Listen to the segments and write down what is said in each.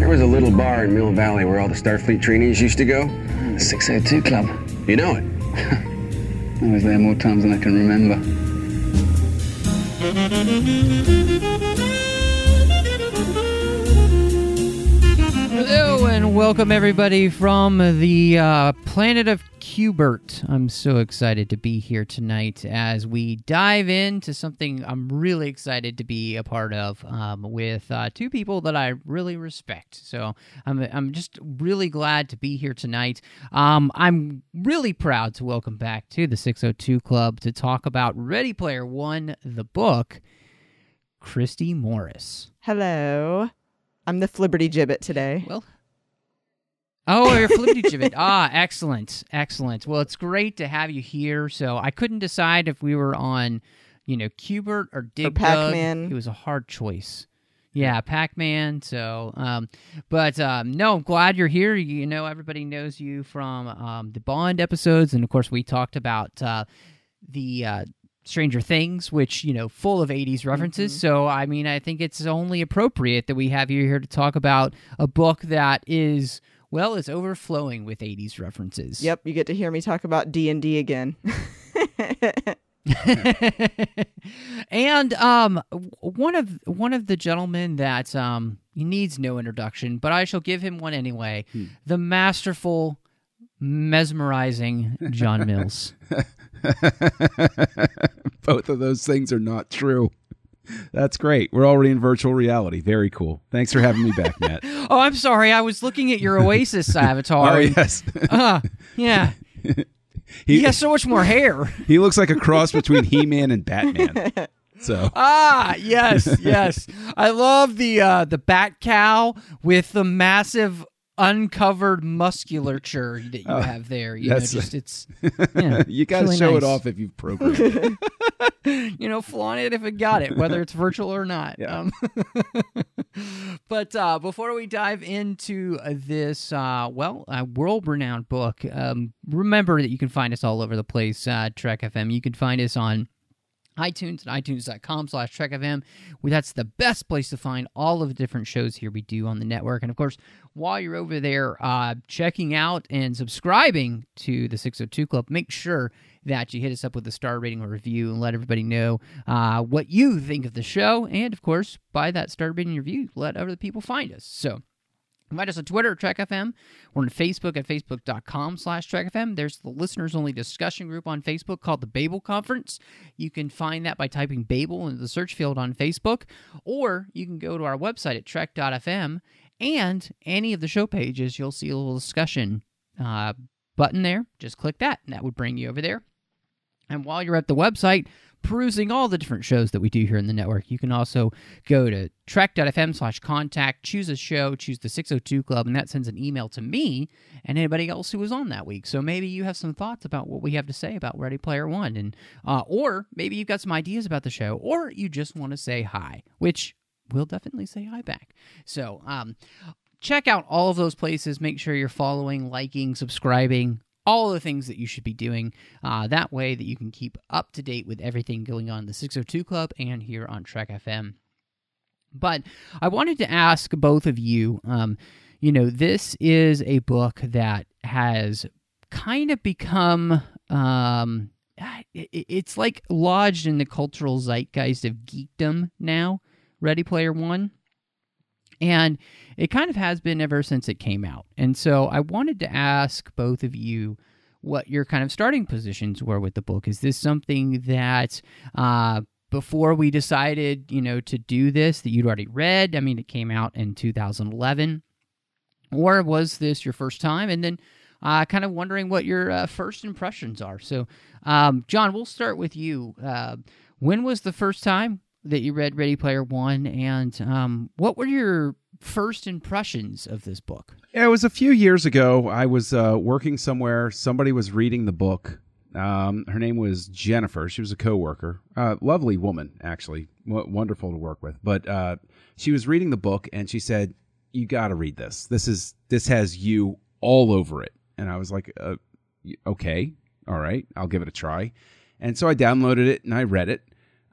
There was a little bar in Mill Valley where all the Starfleet trainees used to go. The 602 Club. You know it. I was there more times than I can remember. Hello and welcome everybody from the planet of Q*bert. I'm so excited to be here tonight as we dive into something I'm really excited to be a part of with two people that I really respect. So I'm just really glad to be here tonight. I'm really proud to welcome back to the 602 Club to talk about Ready Player One, the book, Christy Morris. Hello. I'm the Flibbertigibbet today. Well, oh, you're Flibbertigibbet. Excellent. Excellent. Well, it's great to have you here. So I couldn't decide if we were on, Q*bert or Dig Dug. Or Pac-Man. It was a hard choice. Yeah, Pac-Man. So, no, I'm glad you're here. Everybody knows you from the Bond episodes. And, of course, we talked about the... Stranger Things, which, full of 80s references. Mm-hmm. So, I think it's only appropriate that we have you here to talk about a book that is, well, it's overflowing with 80s references. Yep, you get to hear me talk about D&D again. And one of the gentlemen that needs no introduction, but I shall give him one anyway, the masterful, mesmerizing John Mills. Both of those things are not true. That's great. We're already in virtual reality. Very cool. Thanks for having me back, Matt. Oh, I'm sorry. I was looking at your Oasis avatar. Oh, yes. Yeah. He has so much more hair. He looks like a cross between He-Man and Batman. So. Yes. I love the bat cow with the massive uncovered musculature that you have there. You got to show it off if you've programmed it. Flaunt it if it got it, whether it's virtual or not. Yeah. But before we dive into this, world-renowned book, remember that you can find us all over the place, Trek FM. You can find us on iTunes and iTunes.com/TrekFM. That's the best place to find all of the different shows here we do on the network. And, of course, while you're over there checking out and subscribing to the 602 Club, make sure that you hit us up with a star rating or review and let everybody know what you think of the show. And, of course, by that star rating review, let other people find us. So invite us on Twitter at Trek FM. We're on Facebook at facebook.com/Trek FM. There's the listeners-only discussion group on Facebook called the Babel Conference. You can find that by typing Babel into the search field on Facebook, or you can go to our website at trek.fm, and any of the show pages, you'll see a little discussion button there. Just click that, and that would bring you over there. And while you're at the website, perusing all the different shows that we do here in the network, you can also go to trek.fm/contact, choose a show, choose the 602 Club, and that sends an email to me and anybody else who was on that week. So maybe you have some thoughts about what we have to say about Ready Player One, and or maybe you've got some ideas about the show, or you just want to say hi, which we'll definitely say hi back. So check out all of those places. Make sure you're following, liking, subscribing, all the things that you should be doing that way that you can keep up to date with everything going on in the 602 Club and here on Trek FM. But I wanted to ask both of you, this is a book that has kind of become, it's like lodged in the cultural zeitgeist of geekdom now, Ready Player One. And it kind of has been ever since it came out. And so I wanted to ask both of you what your kind of starting positions were with the book. Is this something that before we decided, to do this, that you'd already read? It came out in 2011. Or was this your first time? And then kind of wondering what your first impressions are. So, John, we'll start with you. When was the first time that you read Ready Player One, and what were your first impressions of this book? Yeah, it was a few years ago. I was working somewhere. Somebody was reading the book. Her name was Jennifer. She was a coworker, lovely woman, actually, wonderful to work with. But she was reading the book, and she said, "You got to read this. This has you all over it." And I was like, "Okay, all right, I'll give it a try." And so I downloaded it and I read it,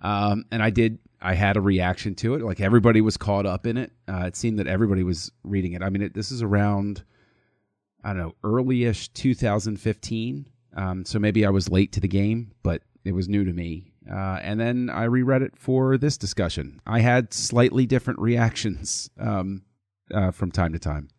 and I did. I had a reaction to it. Like, everybody was caught up in it. It seemed that everybody was reading it. I mean, this is around, I don't know, early-ish 2015. So maybe I was late to the game, but it was new to me. And then I reread it for this discussion. I had slightly different reactions from time to time.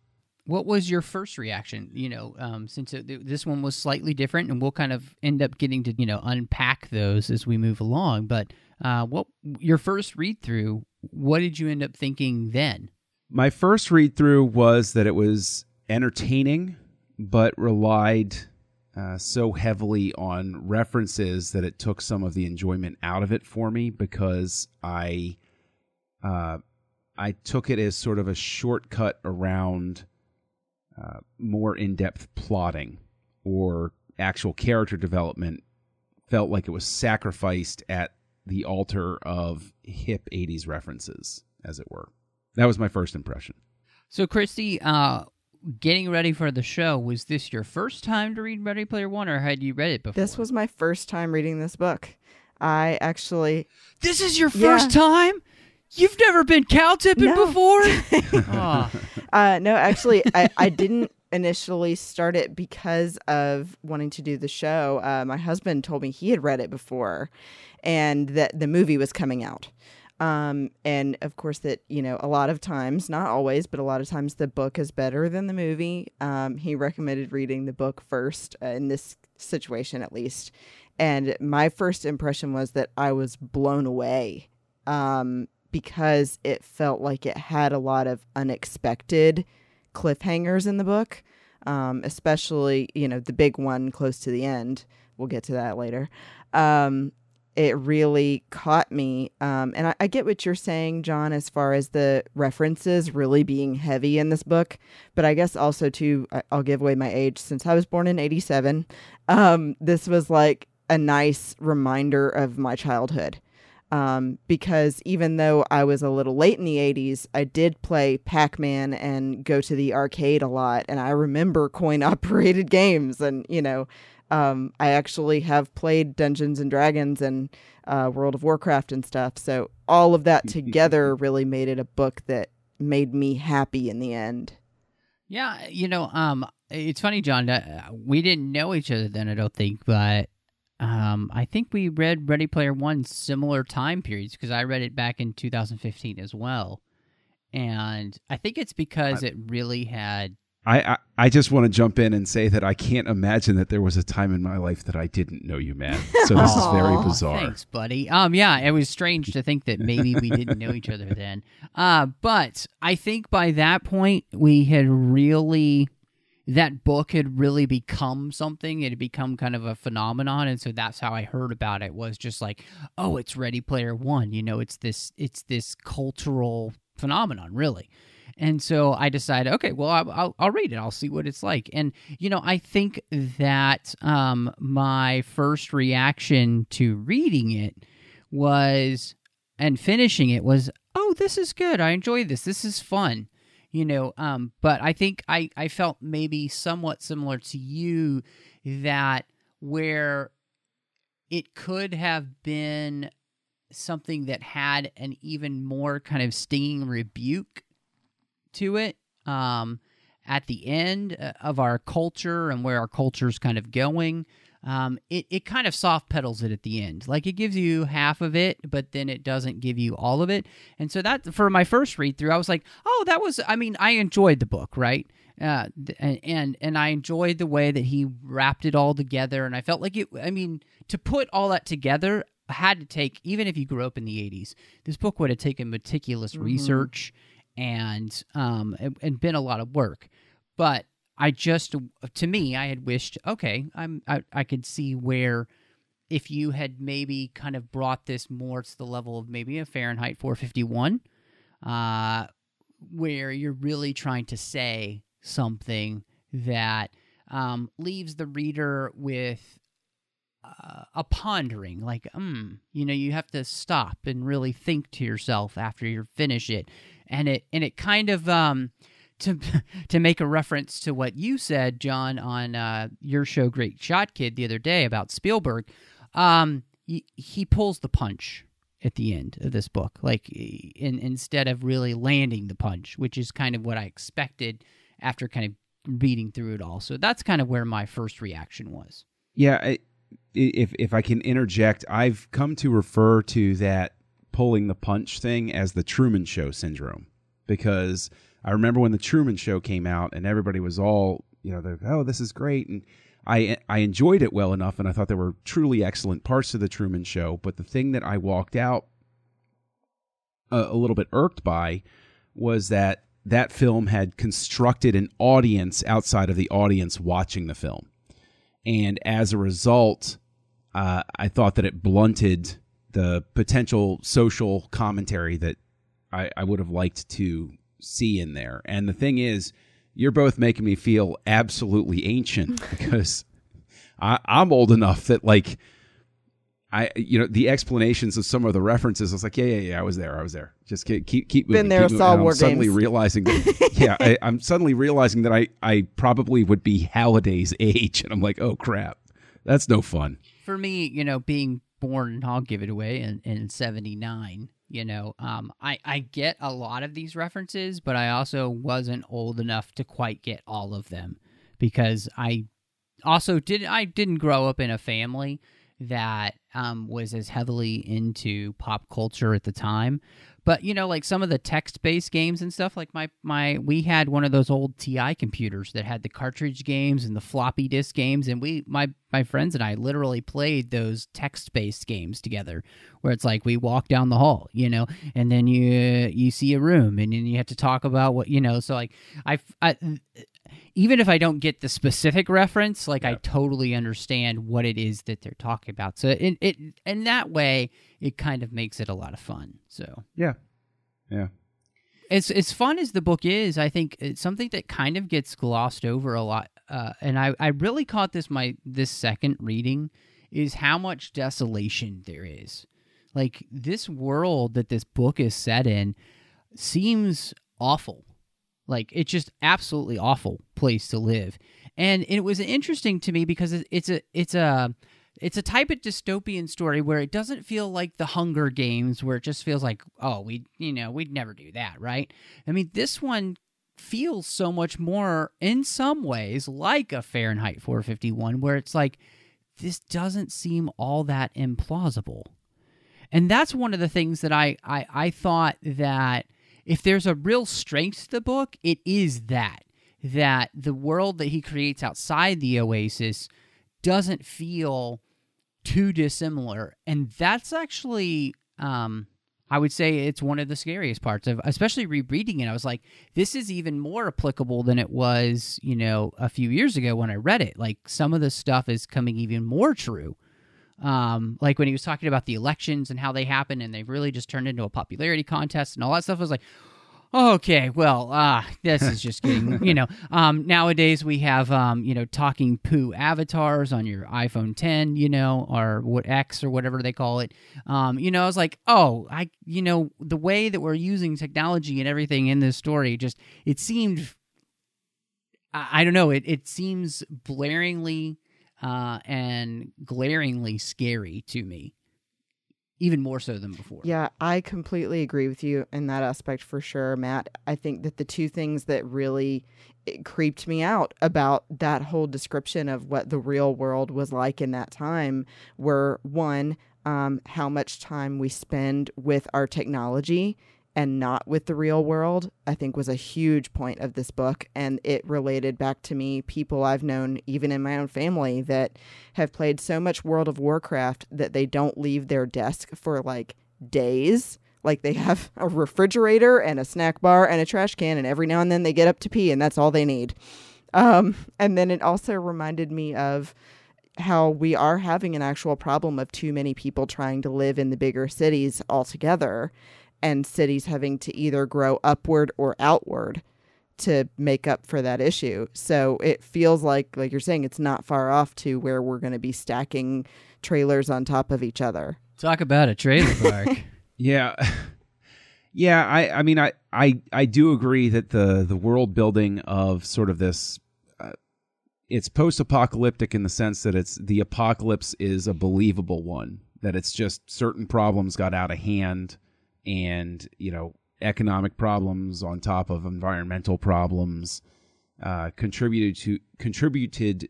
What was your first reaction? You know, since this one was slightly different, and we'll kind of end up getting to, you know, unpack those as we move along. But what your first read through? What did you end up thinking then? My first read through was that it was entertaining, but relied so heavily on references that it took some of the enjoyment out of it for me, because I took it as sort of a shortcut around more in-depth plotting or actual character development. Felt like it was sacrificed at the altar of hip 80s references, as it were. That was my first impression. So, Christy, getting ready for the show, was this your first time to read Ready Player One, or had you read it before? This was my first time reading this book. I actually... This is your first time? You've never been cow-tipping before? No, actually, I didn't initially start it because of wanting to do the show. My husband told me he had read it before and that the movie was coming out. And of course that, you know, a lot of times, not always, but a lot of times the book is better than the movie. He recommended reading the book first, in this situation at least. And my first impression was that I was blown away, because it felt like it had a lot of unexpected cliffhangers in the book. Especially, you know, the big one close to the end. We'll get to that later. It really caught me. And I get what you're saying, John, as far as the references really being heavy in this book. But I guess also, too, I'll give away my age. Since I was born in 1987, this was like a nice reminder of my childhood. Because even though I was a little late in the 80s, I did play Pac-Man and go to the arcade a lot. And I remember coin-operated games and, you know... I actually have played Dungeons and Dragons and World of Warcraft and stuff. So all of that together really made it a book that made me happy in the end. Yeah, you know, it's funny, John. We didn't know each other then, I don't think, but I think we read Ready Player One similar time periods, because I read it back in 2015 as well. And I think it's because it really had... I just want to jump in and say that I can't imagine that there was a time in my life that I didn't know you, man. So this is very bizarre. Thanks, buddy. Yeah, it was strange to think that maybe we didn't know each other then. But I think by that point, we had really, that book had really become something. It had become kind of a phenomenon. And so that's how I heard about it, was just like, oh, it's Ready Player One. You know, it's this cultural phenomenon, really. And so I decided, okay, well, I'll read it. I'll see what it's like. And, you know, I think that my first reaction to reading it was, and finishing it was, oh, this is good. I enjoy this. This is fun, you know. But I think I felt maybe somewhat similar to you, that where it could have been something that had an even more kind of stinging rebuke to it at the end of our culture and where our culture's kind of going. It kind of soft pedals it at the end. Like, it gives you half of it, but then it doesn't give you all of it. And so that, for my first read through, I was like, oh, that was, I mean, I enjoyed the book, right? And I enjoyed the way that he wrapped it all together. And I felt like it, I mean, to put all that together had to take, even if you grew up in the 80s, this book would have taken meticulous research and been a lot of work. But I just, to me, I had wished, okay, I could see where, if you had maybe kind of brought this more to the level of maybe a Fahrenheit 451, where you're really trying to say something that leaves the reader with a pondering, like, you have to stop and really think to yourself after you finish it. And it kind of, to make a reference to what you said, John, on your show, Great Shot Kid, the other day about Spielberg, he pulls the punch at the end of this book, like instead of really landing the punch, which is kind of what I expected after kind of reading through it all. So that's kind of where my first reaction was. Yeah, if I can interject, I've come to refer to that pulling the punch thing as the Truman Show syndrome, because I remember when the Truman Show came out and everybody was all, this is great, and I enjoyed it well enough, and I thought there were truly excellent parts of the Truman Show, but the thing that I walked out a little bit irked by was that film had constructed an audience outside of the audience watching the film. And as a result, I thought that it blunted the potential social commentary that I would have liked to see in there. And the thing is, you're both making me feel absolutely ancient, because I'm old enough that, like, the explanations of some of the references, I was like, yeah, I was there. Just keep moving. Been there, saw War Games. I'm suddenly realizing that I probably would be Halliday's age, and I'm like, oh crap, that's no fun. For me, being born, I'll give it away, in 79, I get a lot of these references, but I also wasn't old enough to quite get all of them, because I didn't grow up in a family that was as heavily into pop culture at the time. But like some of the text-based games and stuff, like we had one of those old TI computers that had the cartridge games and the floppy disk games, and my friends and I literally played those text-based games together, where it's like we walk down the hall, and then you see a room, and then you have to talk about what so like I even if I don't get the specific reference, like, yeah, I totally understand what it is that they're talking about. So it in that way, it kind of makes it a lot of fun. So yeah. As fun as the book is, I think it's something that kind of gets glossed over a lot. And I really caught this this second reading, is how much desolation there is. Like, this world that this book is set in seems awful. Like, it's just absolutely awful place to live. And it was interesting to me because it's a type of dystopian story where it doesn't feel like the Hunger Games, where it just feels like, oh, we'd never do that, right? I mean, this one feels so much more in some ways like a Fahrenheit 451, where it's like, this doesn't seem all that implausible. And that's one of the things that I thought that, if there's a real strength to the book, it is that the world that he creates outside the Oasis doesn't feel too dissimilar. And that's actually, I would say, it's one of the scariest parts of, especially rereading it. I was like, this is even more applicable than it was, a few years ago when I read it. Like, some of the stuff is coming even more true. Like when he was talking about the elections and how they happen, and they've really just turned into a popularity contest and all that stuff. I was like, okay, well, this is just getting, nowadays we have, talking poo avatars on your iPhone 10, or what X or whatever they call it. I was like, the way that we're using technology and everything in this story, it seemed, I don't know, it seems blaringly and glaringly scary to me, even more so than before. Yeah, I completely agree with you in that aspect for sure, Matt. I think that the two things that really creeped me out about that whole description of what the real world was like in that time were, one, how much time we spend with our technology and not with the real world, I think was a huge point of this book. And it related back to me, people I've known, even in my own family, that have played so much World of Warcraft that they don't leave their desk for like days. Like, they have a refrigerator and a snack bar and a trash can, and every now and then they get up to pee, and that's all they need. And then it also reminded me of how we are having an actual problem of too many people trying to live in the bigger cities altogether. and cities having to either grow upward or outward to make up for that issue. So it feels like you're saying, it's not far off to where we're going to be stacking trailers on top of each other. Talk about a trailer park. Yeah. Yeah, I mean, I do agree that the world building of sort of this, it's post-apocalyptic in the sense that it's the apocalypse is a believable one, that it's just certain problems got out of hand and, you know, economic problems on top of environmental problems contributed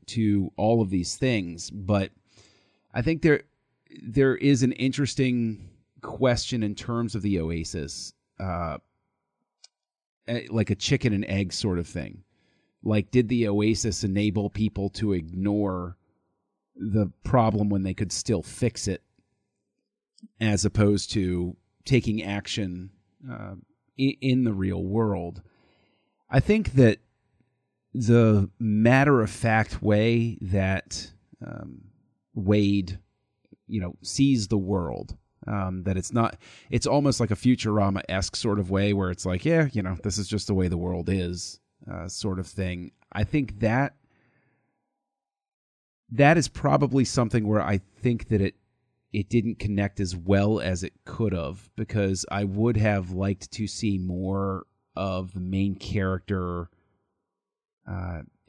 to all of these things. But I think there is an interesting question in terms of the Oasis, like a chicken and egg sort of thing. Like, did the Oasis enable people to ignore the problem when they could still fix it, as opposed to taking action in the real world? I think that the matter-of-fact way that Wade, you know, sees the world, that it's not, it's almost like a Futurama-esque sort of way where it's like, yeah, you know, this is just the way the world is, sort of thing. I think that is probably something where I think that it didn't connect as well as it could have, because I would have liked to see more of the main character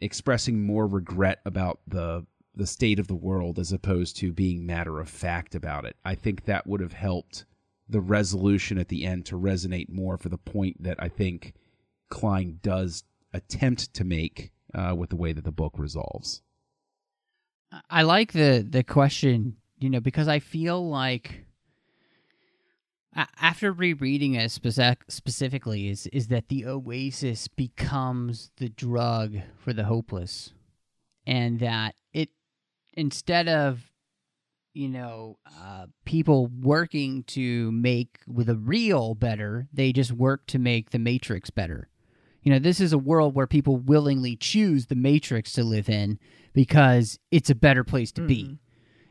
expressing more regret about the state of the world as opposed to being matter of fact about it. I think that would have helped the resolution at the end to resonate more for the point that I think Cline does attempt to make with the way that the book resolves. I like the question, you know, because I feel like after rereading it specifically is that the Oasis becomes the drug for the hopeless, and that it, instead of, you know, people working to make the real better, they just work to make the Matrix better. You know, this is a world where people willingly choose the Matrix to live in because it's a better place to be.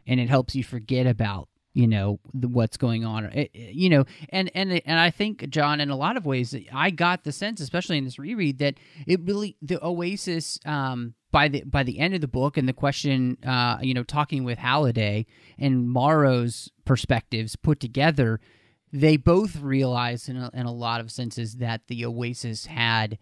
And it helps you forget about, you know, what's going on. You know, and I think, John, in a lot of ways, I got the sense, especially in this reread, that it really, the Oasis, by the end of the book, and the question, you know, talking with Halliday and Morrow's perspectives put together, they both realized in a lot of senses that the Oasis had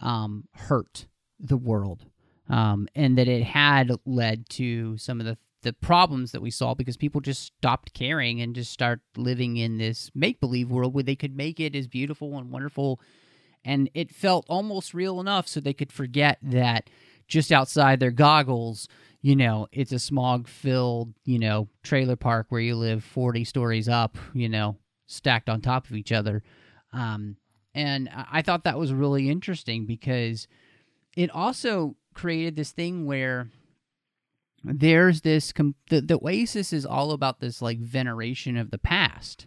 hurt the world, and that it had led to some of the problems that we saw, because people just stopped caring and just start living in this make-believe world where they could make it as beautiful and wonderful, and it felt almost real enough so they could forget that just outside their goggles, you know, it's a smog-filled, you know, trailer park where you live 40 stories up, you know, stacked on top of each other. And I thought that was really interesting, because it also created this thing where there's this the Oasis is all about this, like, veneration of the past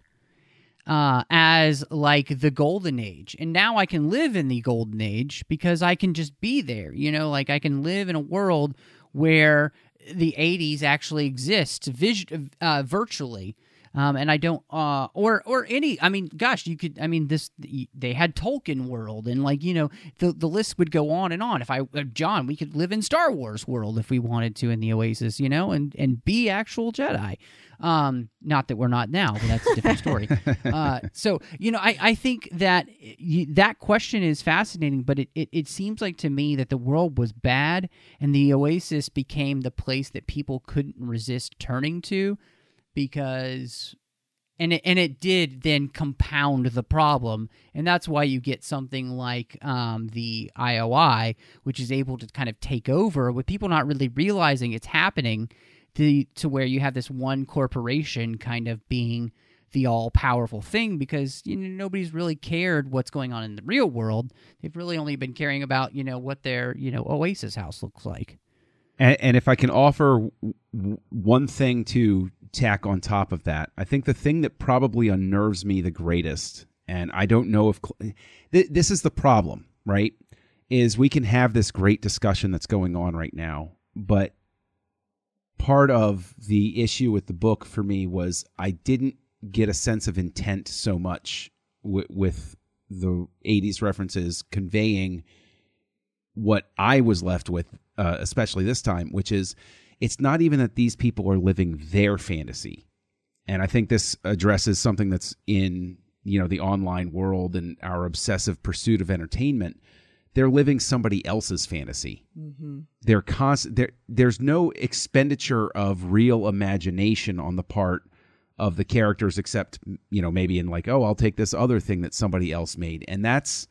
as, like, the golden age. And now I can live in the golden age because I can just be there, you know, like, I can live in a world where the 80s actually exists virtually. And I don't, or any, I mean, gosh, you could, I mean, this, they had Tolkien world, and, like, you know, the list would go on and on. If John, we could live in Star Wars world if we wanted to in the Oasis, you know, and be actual Jedi. Not that we're not now, but that's a different story. So, you know, I think that that question is fascinating, but it seems like to me that the world was bad and the Oasis became the place that people couldn't resist turning to. Because, and it did then compound the problem, and that's why you get something like the IOI, which is able to kind of take over with people not really realizing it's happening, to where you have this one corporation kind of being the all-powerful thing, because, you know, nobody's really cared what's going on in the real world. They've really only been caring about, you know, what their, you know, Oasis house looks like. And if I can offer one thing to tack on top of that, I think the thing that probably unnerves me the greatest, and I don't know if this is the problem, right, is we can have this great discussion that's going on right now, but part of the issue with the book for me was I didn't get a sense of intent so much with the 80s references conveying what I was left with, especially this time, which is it's not even that these people are living their fantasy. And I think this addresses something that's in, you know, the online world and our obsessive pursuit of entertainment. They're living somebody else's fantasy. Mm-hmm. They're there's no expenditure of real imagination on the part of the characters, except, you know, maybe in like, oh, I'll take this other thing that somebody else made. And that's,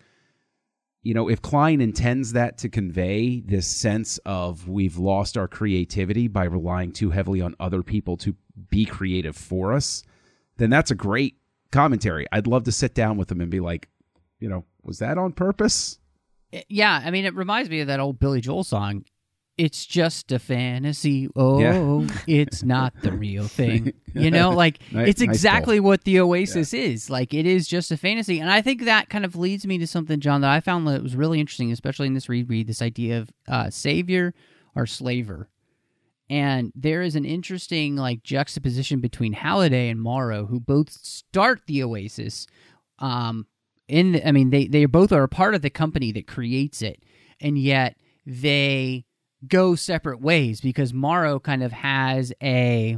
you know, if Cline intends that to convey this sense of we've lost our creativity by relying too heavily on other people to be creative for us, then that's a great commentary. I'd love to sit down with them and be like, you know, was that on purpose? Yeah, I mean, it reminds me of that old Billy Joel song. It's just a fantasy. Oh, yeah. It's not the real thing. You know, like, it's exactly what the Oasis is. Like, it is just a fantasy. And I think that kind of leads me to something, John, that I found that was really interesting, especially in this reread, this idea of savior or slaver. And there is an interesting, like, juxtaposition between Halliday and Morrow, who both start the Oasis. They both are a part of the company that creates it, and yet they go separate ways because Morrow kind of has a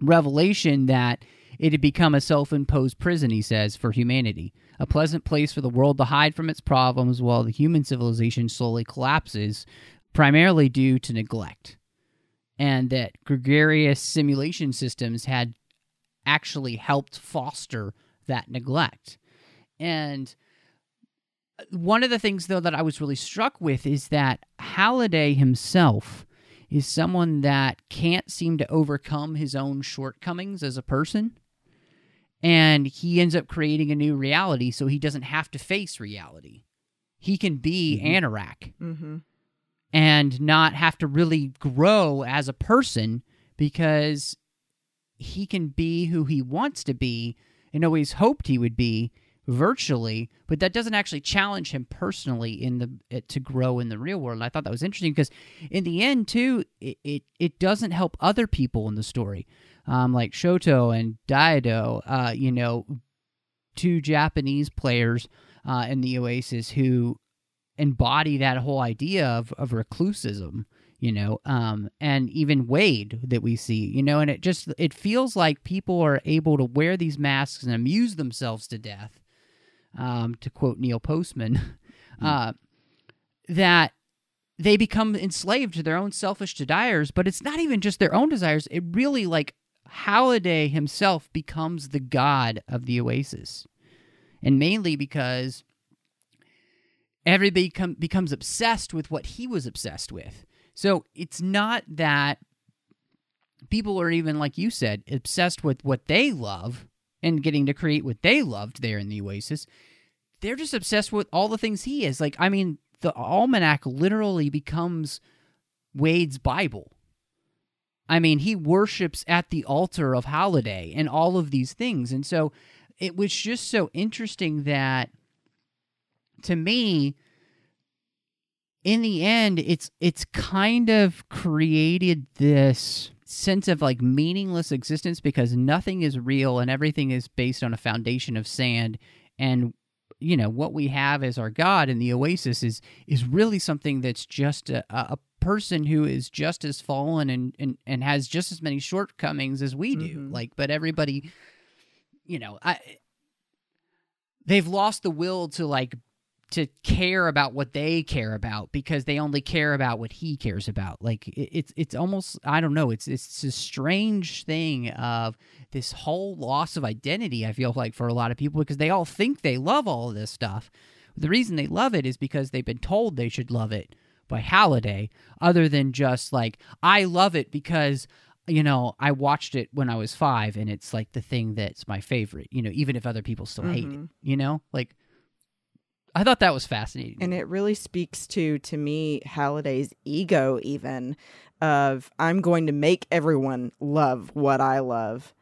revelation that it had become a self-imposed prison, he says, for humanity, a pleasant place for the world to hide from its problems while the human civilization slowly collapses, primarily due to neglect, and that gregarious simulation systems had actually helped foster that neglect. And one of the things, though, that I was really struck with is that Halliday himself is someone that can't seem to overcome his own shortcomings as a person. And he ends up creating a new reality so he doesn't have to face reality. He can be Anorak and not have to really grow as a person because he can be who he wants to be and always hoped he would be, virtually, but that doesn't actually challenge him personally to grow in the real world. And I thought that was interesting because in the end, too, it doesn't help other people in the story, like Shoto and Daido, two Japanese players in the Oasis who embody that whole idea of reclusism, and even Wade that we see, and it feels like people are able to wear these masks and amuse themselves to death. To quote Neil Postman, that they become enslaved to their own selfish desires, but it's not even just their own desires. It really, like, Halliday himself becomes the god of the Oasis. And mainly because everybody becomes obsessed with what he was obsessed with. So it's not that people are even, like you said, obsessed with what they love and getting to create what they loved there in the Oasis. They're just obsessed with all the things he is. Like, I mean, the almanac literally becomes Wade's Bible. I mean, he worships at the altar of Halliday and all of these things. And so it was just so interesting that, to me, in the end, it's kind of created this sense of, like, meaningless existence because nothing is real and everything is based on a foundation of sand, and what we have as our god in the Oasis is really something that's just a person who is just as fallen and has just as many shortcomings as we do. But everybody, they've lost the will to to care about what they care about because they only care about what he cares about. Like, it's almost, I don't know, it's a strange thing of this whole loss of identity, I feel like, for a lot of people, because they all think they love all of this stuff. The reason they love it is because they've been told they should love it by Halliday, other than just like, I love it because, I watched it when I was 5 and it's like the thing that's my favorite, even if other people still hate it, I thought that was fascinating. And it really speaks to me, Halliday's ego even, of I'm going to make everyone love what I love,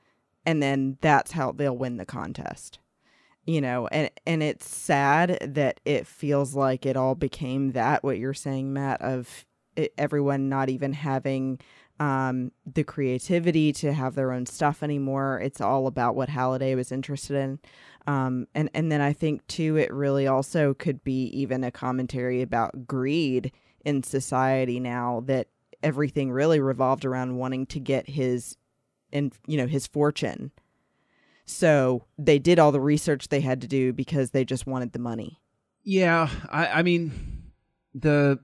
and then that's how they'll win the contest. And it's sad that it feels like it all became that, what you're saying, Matt, of everyone not even having the creativity to have their own stuff anymore. It's all about what Halliday was interested in. And then I think, too, it really also could be even a commentary about greed in society now, that everything really revolved around wanting to get his, his fortune. So they did all the research they had to do because they just wanted the money. Yeah, I mean, the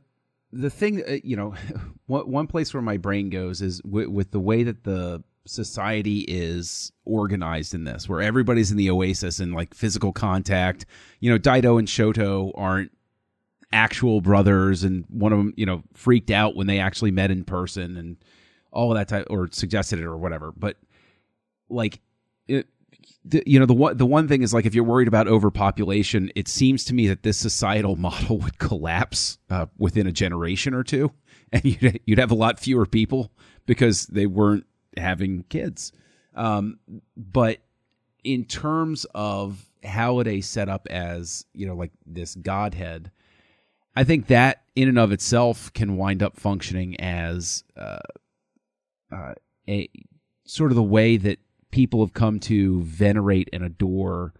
thing, one place where my brain goes is with the way that the society is organized in this, where everybody's in the Oasis and like physical contact. Dido and Shoto aren't actual brothers, and one of them, freaked out when they actually met in person and all of that type, or suggested it or whatever. But like, the one thing is, like, if you're worried about overpopulation, it seems to me that this societal model would collapse within a generation or two, and you'd have a lot fewer people because they weren't having kids. But in terms of Halliday set up as, like this godhead, I think that in and of itself can wind up functioning as a sort of the way that people have come to venerate and adore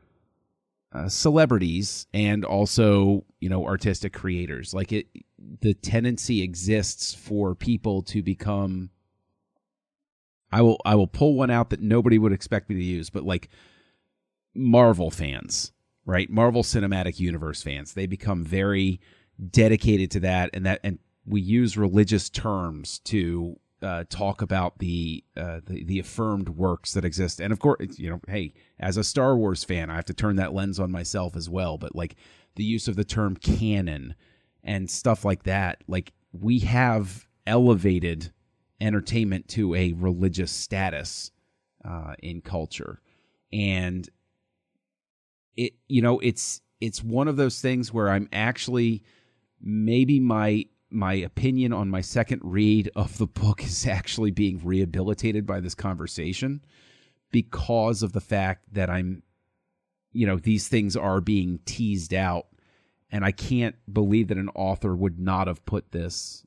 celebrities and also, artistic creators. Like, the tendency exists for people to become, I will pull one out that nobody would expect me to use, but like Marvel fans, right? Marvel Cinematic Universe fans. They become very dedicated to that, and we use religious terms to talk about the affirmed works that exist. And of course, hey, as a Star Wars fan, I have to turn that lens on myself as well. But like the use of the term canon and stuff like that, like we have elevated entertainment to a religious status in culture. And it, it's one of those things where I'm actually, maybe my opinion on my second read of the book is actually being rehabilitated by this conversation, because of the fact that I'm, these things are being teased out, and I can't believe that an author would not have put this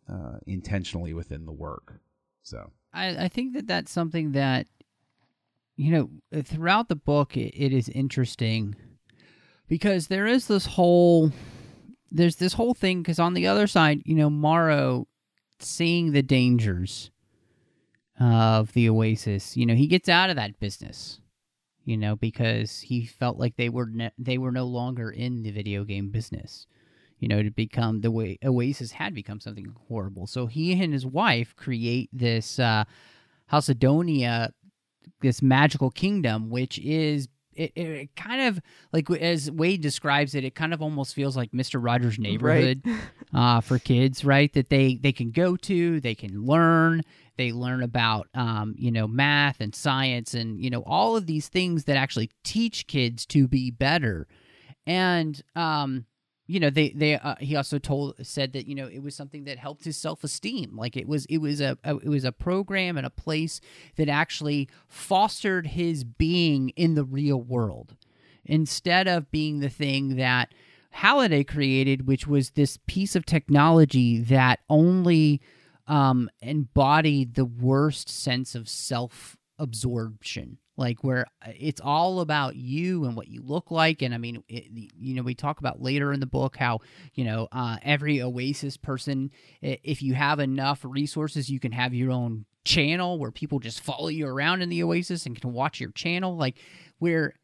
intentionally within the work. So I think that that's something that, throughout the book, it is interesting, because there is this whole thing, because on the other side, Morrow, seeing the dangers of the Oasis, he gets out of that business, because he felt like they were no longer in the video game business, to become the way Oasis had become something horrible. So he and his wife create this Halcedonia, this magical kingdom, which is, It kind of, like, as Wade describes it kind of almost feels like Mr. Rogers' Neighborhood, right? For kids, right? That they can go to, they can learn. They learn about, math and science and, all of these things that actually teach kids to be better. And, he also said that, it was something that helped his self-esteem. Like it was a program and a place that actually fostered his being in the real world, instead of being the thing that Halliday created, which was this piece of technology that only embodied the worst sense of self-absorption. Like, where it's all about you and what you look like. And I mean, we talk about later in the book how, every Oasis person, if you have enough resources, you can have your own channel where people just follow you around in the Oasis and can watch your channel. Like, where,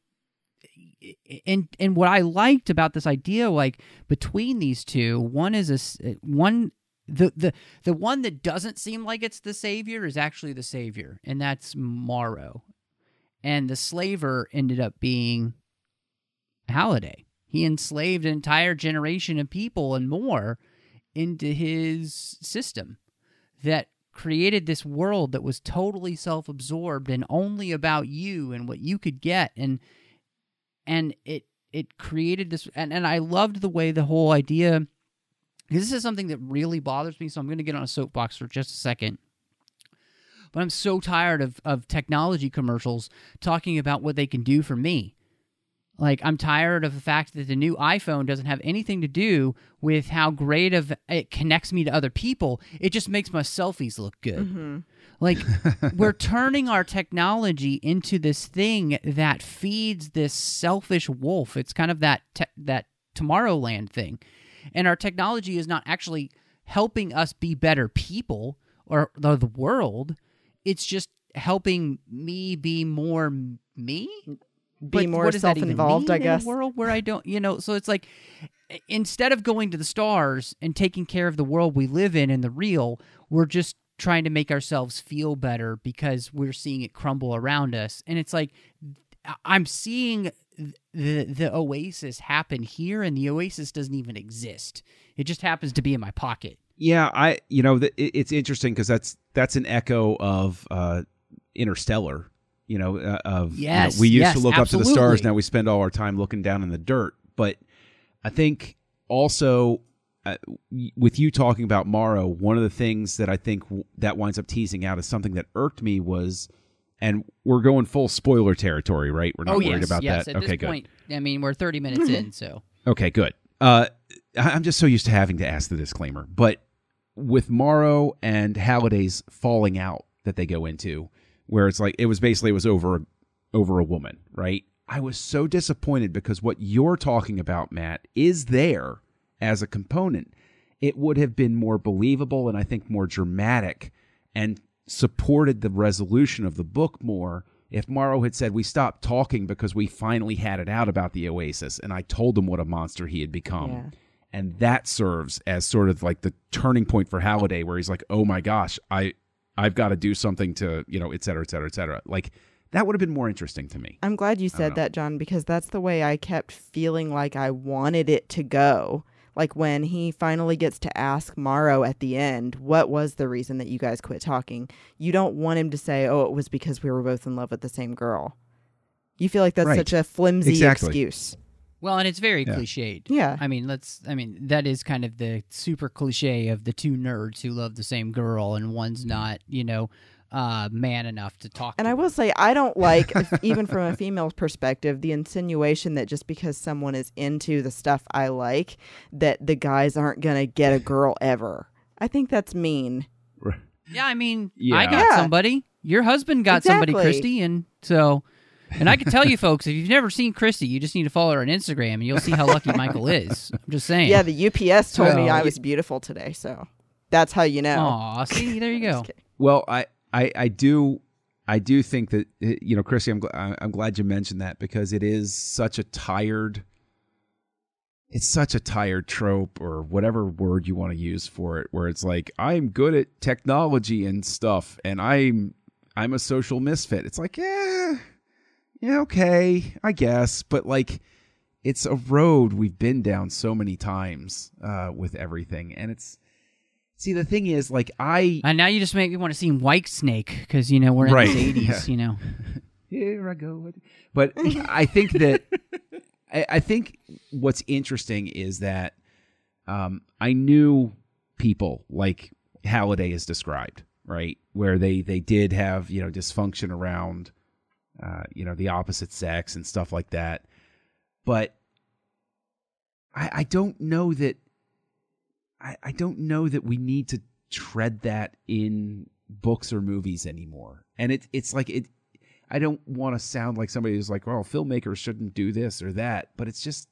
and what I liked about this idea, like, between these two, one is the one that doesn't seem like it's the savior is actually the savior, and that's Morrow. And the slaver ended up being Halliday. He enslaved an entire generation of people and more into his system that created this world that was totally self-absorbed and only about you and what you could get. And it created this... And I loved the way the whole idea... Because this is something that really bothers me, so I'm going to get on a soapbox for just a second. But I'm so tired of technology commercials talking about what they can do for me. Like, I'm tired of the fact that the new iPhone doesn't have anything to do with how great of it connects me to other people. It just makes my selfies look good. Mm-hmm. Like, we're turning our technology into this thing that feeds this selfish wolf. It's kind of that Tomorrowland thing. And our technology is not actually helping us be better people or the world. It's just helping me be more me. Be more self-involved, I guess. In a world where I don't, so it's like, instead of going to the stars and taking care of the world we live in the real, we're just trying to make ourselves feel better because we're seeing it crumble around us. And it's like, I'm seeing the Oasis happen here, and the Oasis doesn't even exist. It just happens to be in my pocket. Yeah, it's interesting because that's an echo of Interstellar. We used to look absolutely. Up to the stars. Now we spend all our time looking down in the dirt. But I think also with you talking about Morrow, one of the things that I think that winds up teasing out is something that irked me was, and we're going full spoiler territory, right? We're not worried about that. At this point, good. I mean, we're 30 minutes in, so. Okay, good. I'm just so used to having to ask the disclaimer. But with Morrow and Halliday's falling out that they go into, where it's like it was over a woman, right? I was so disappointed because what you're talking about, Matt, is there as a component. It would have been more believable and I think more dramatic and supported the resolution of the book more if Morrow had said, we stopped talking because we finally had it out about the Oasis and I told him what a monster he had become. Yeah. And that serves as sort of like the turning point for Halliday where he's like, oh my gosh, I've got to do something to, et cetera, et cetera, et cetera. Like, that would have been more interesting to me. I'm glad you said that, John, because that's the way I kept feeling like I wanted it to go. Like, when he finally gets to ask Morrow at the end, what was the reason that you guys quit talking? You don't want him to say, oh, it was because we were both in love with the same girl. You feel like that's such a flimsy excuse. Well, and it's very cliched. Yeah. I mean, that is kind of the super cliche of the two nerds who love the same girl and one's not, man enough to talk to. And I will say, I don't like, even from a female perspective, the insinuation that just because someone is into the stuff I like, that the guys aren't going to get a girl ever. I think that's mean. Yeah, I mean, yeah. I got somebody. Your husband got somebody, Christy, and so... And I can tell you folks, if you've never seen Christy, you just need to follow her on Instagram and you'll see how lucky Michael is. I'm just saying. Yeah, the UPS told me I was beautiful today, so that's how you know. Aw, see, there you go. Well, I do think that, Christy, I'm glad you mentioned that because it is such a tired, it's such a tired trope or whatever word you want to use for it, where it's like, I'm good at technology and stuff and I'm a social misfit. It's like, yeah, okay, I guess. But, like, it's a road we've been down so many times with everything. And it's... See, the thing is, like, And now you just make me want to see Whitesnake, because, we're in the 80s, Here I go. But I think that... I think what's interesting is that I knew people like Halliday is described, right? Where they did have, dysfunction around... the opposite sex and stuff like that. But I don't know that we need to tread that in books or movies anymore. And it's like I don't want to sound like somebody who's like, well, filmmakers shouldn't do this or that. But it's just,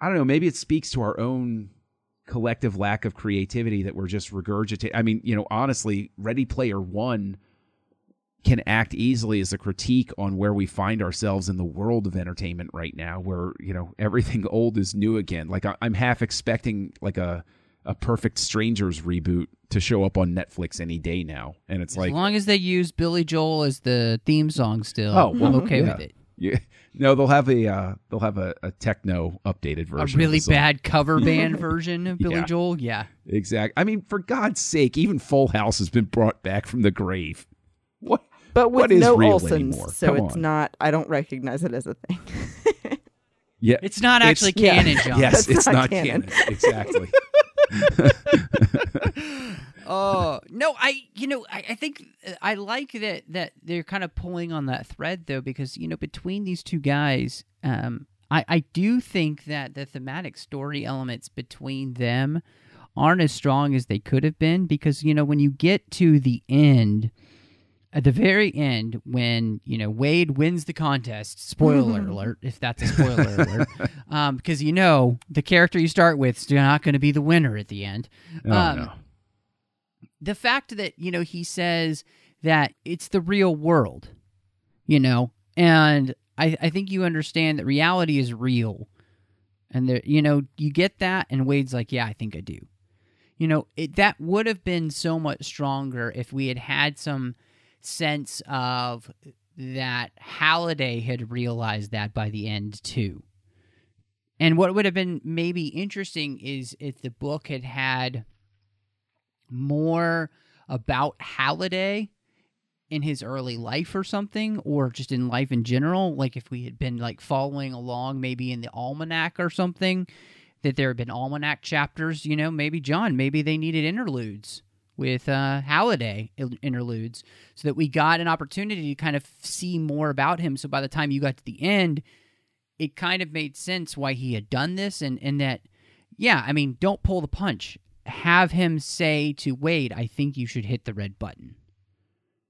I don't know, maybe it speaks to our own collective lack of creativity that we're just regurgitating. I mean, honestly, Ready Player One can act easily as a critique on where we find ourselves in the world of entertainment right now, where, everything old is new again. Like, I'm half expecting like a Perfect Strangers reboot to show up on Netflix any day now. And it's like... As long as they use Billy Joel as the theme song still, I'm okay with it. Yeah. No, they'll have a techno updated version. A really bad cover band version of Billy Joel? Yeah. Exactly. I mean, for God's sake, even Full House has been brought back from the grave. What? But with no Olsen's, so it's not, I don't recognize it as a thing. Yeah, it's not actually canon, John. Yes, it's not canon. Exactly. Oh, no, I think I like that they're kind of pulling on that thread, though, because, between these two guys, I do think that the thematic story elements between them aren't as strong as they could have been, because, you know, when you get to the end, at the very end, when, you know, Wade wins the contest, spoiler alert, if that's a spoiler alert, because, you know, the character you start with is not going to be the winner at the end. Oh, no. The fact that, you know, he says that it's the real world, you know, and I think you understand that reality is real. And, there, you know, you get that, and Wade's like, yeah, I think I do. You know, that would have been so much stronger if we had had some sense of that Halliday had realized that by the end, too. And what would have been maybe interesting is if the book had had more about Halliday in his early life or something, or just in life in general, like if we had been like following along maybe in the almanac or something, that there had been almanac chapters, you know, maybe they needed interludes with Halliday interludes, so that we got an opportunity to kind of see more about him. So by the time you got to the end, it kind of made sense why he had done this, and that, yeah, I mean, don't pull the punch. Have him say to Wade, I think you should hit the red button.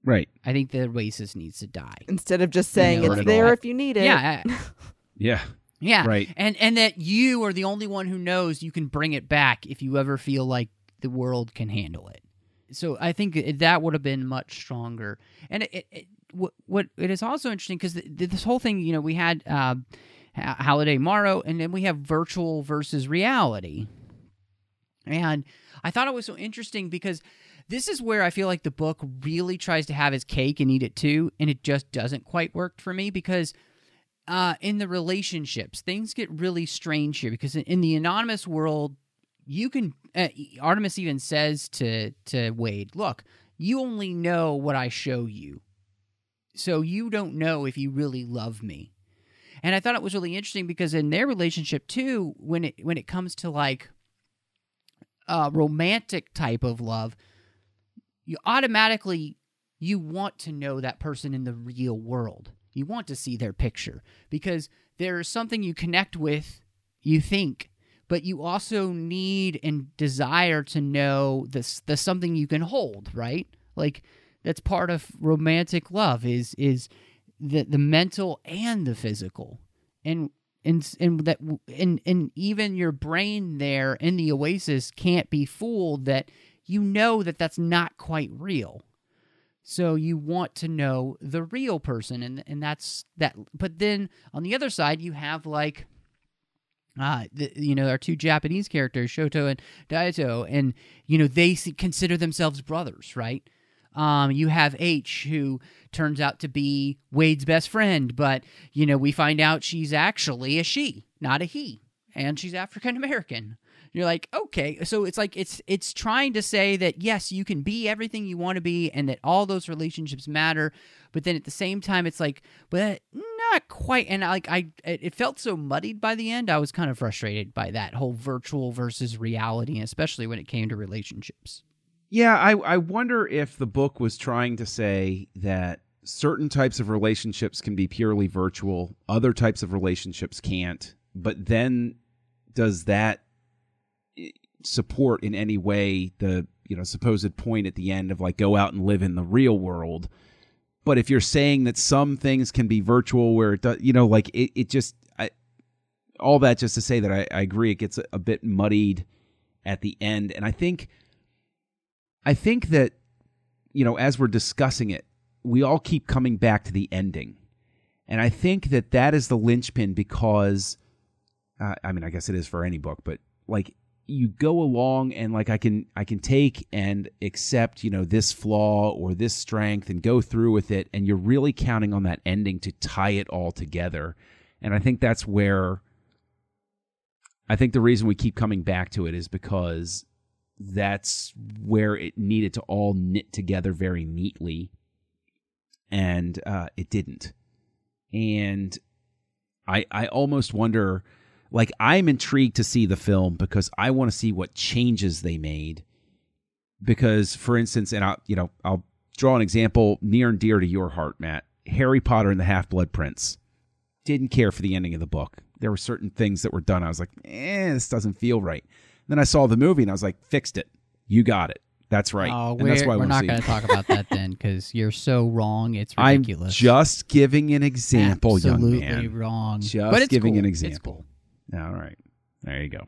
Right. I think the Oasis needs to die. Instead of just saying, you know, it's there if you need it. Yeah. Yeah. Yeah. Right. And that you are the only one who knows you can bring it back if you ever feel like the world can handle it. So I think that would have been much stronger. And what it is also interesting, because this whole thing, you know, we had Halliday Morrow, and then we have virtual versus reality. And I thought it was so interesting because this is where I feel like the book really tries to have his cake and eat it too, and it just doesn't quite work for me, because in the relationships, things get really strange here, because in the anonymous world, you can Artemis even says to Wade, look, you only know what I show you, so you don't know if you really love me. And I thought it was really interesting because in their relationship too, when it comes to like romantic type of love, you automatically, you want to know that person in the real world. You want to see their picture, because there is something you connect with, you think, but you also need and desire to know the something you can hold, right? Like, that's part of romantic love is the mental and the physical. And even your brain there in the Oasis can't be fooled that you know that that's not quite real. So you want to know the real person, and that's that. But then on the other side, you have like, you know, our two Japanese characters, Shoto and Daito, and, you know, they consider themselves brothers, right? You have H, who turns out to be Wade's best friend, but, you know, we find out she's actually a she, not a he, and she's African American. You're like, okay, so it's like it's trying to say that, yes, you can be everything you want to be and that all those relationships matter, but then at the same time, it's like, but not quite. And it felt so muddied by the end. I was kind of frustrated by that whole virtual versus reality, especially when it came to relationships. Yeah, I wonder if the book was trying to say that certain types of relationships can be purely virtual, other types of relationships can't, but then does that support in any way the, you know, supposed point at the end of like, go out and live in the real world? But if you're saying that some things can be virtual where it does, you know, like it just, all that just to say that I agree it gets a bit muddied at the end. And I think that, you know, as we're discussing it, we all keep coming back to the ending. And I think that is the linchpin because, I mean, I guess it is for any book, but like you go along and like I can take and accept, you know, this flaw or this strength and go through with it. And you're really counting on that ending to tie it all together. And I think that's where, I think the reason we keep coming back to it is because that's where it needed to all knit together very neatly, and it didn't. And I almost wonder, like, I'm intrigued to see the film because I want to see what changes they made. Because, for instance, and I'll draw an example near and dear to your heart, Matt, Harry Potter and the Half-Blood Prince. didn't care for the ending of the book. There were certain things that were done. I was like, this doesn't feel right. And then I saw the movie and I was like, fixed it. You got it. That's right. And that's why we're not going to talk about that then, because you're so wrong. It's ridiculous. I'm just giving an example, absolutely, young man. Absolutely wrong. Just but it's giving cool. an example. Cool. All right. There you go.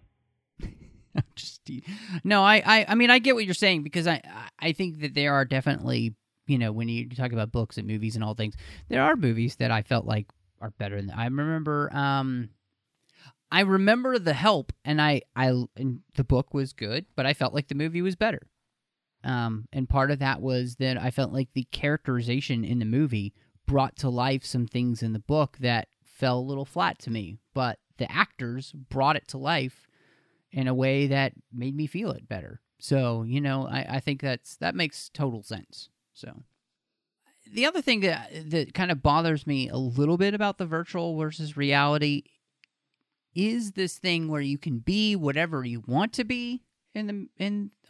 I mean, I get what you're saying, because I think that there are definitely, you know, when you talk about books and movies and all things, there are movies that I felt like are better than. I remember The Help, and and the book was good, but I felt like the movie was better. And part of that was that I felt like the characterization in the movie brought to life some things in the book that fell a little flat to me, but the actors brought it to life in a way that made me feel it better. So, you know, I think that makes total sense. So the other thing that kind of bothers me a little bit about the virtual versus reality is this thing where you can be whatever you want to be